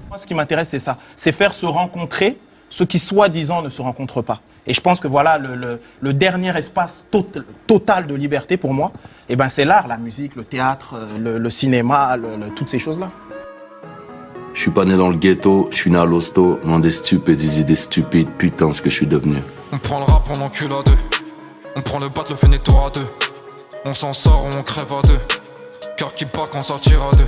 Moi, ce qui m'intéresse, c'est ça. C'est faire se rencontrer ceux qui, soi-disant, ne se rencontrent pas. Et je pense que voilà, le dernier espace total de liberté, pour moi, eh ben, c'est l'art, la musique, le théâtre, le cinéma, toutes ces choses-là. Je suis pas né dans le ghetto, je suis né à l'hosto, dans des stupides, des idées stupides, putain, ce que je suis devenu. On prend le rap, on l'encule à deux. On prend le bat, le fenêtre à deux. On s'en sort, on crève à deux. Cœur qui bat quand ça tire à deux.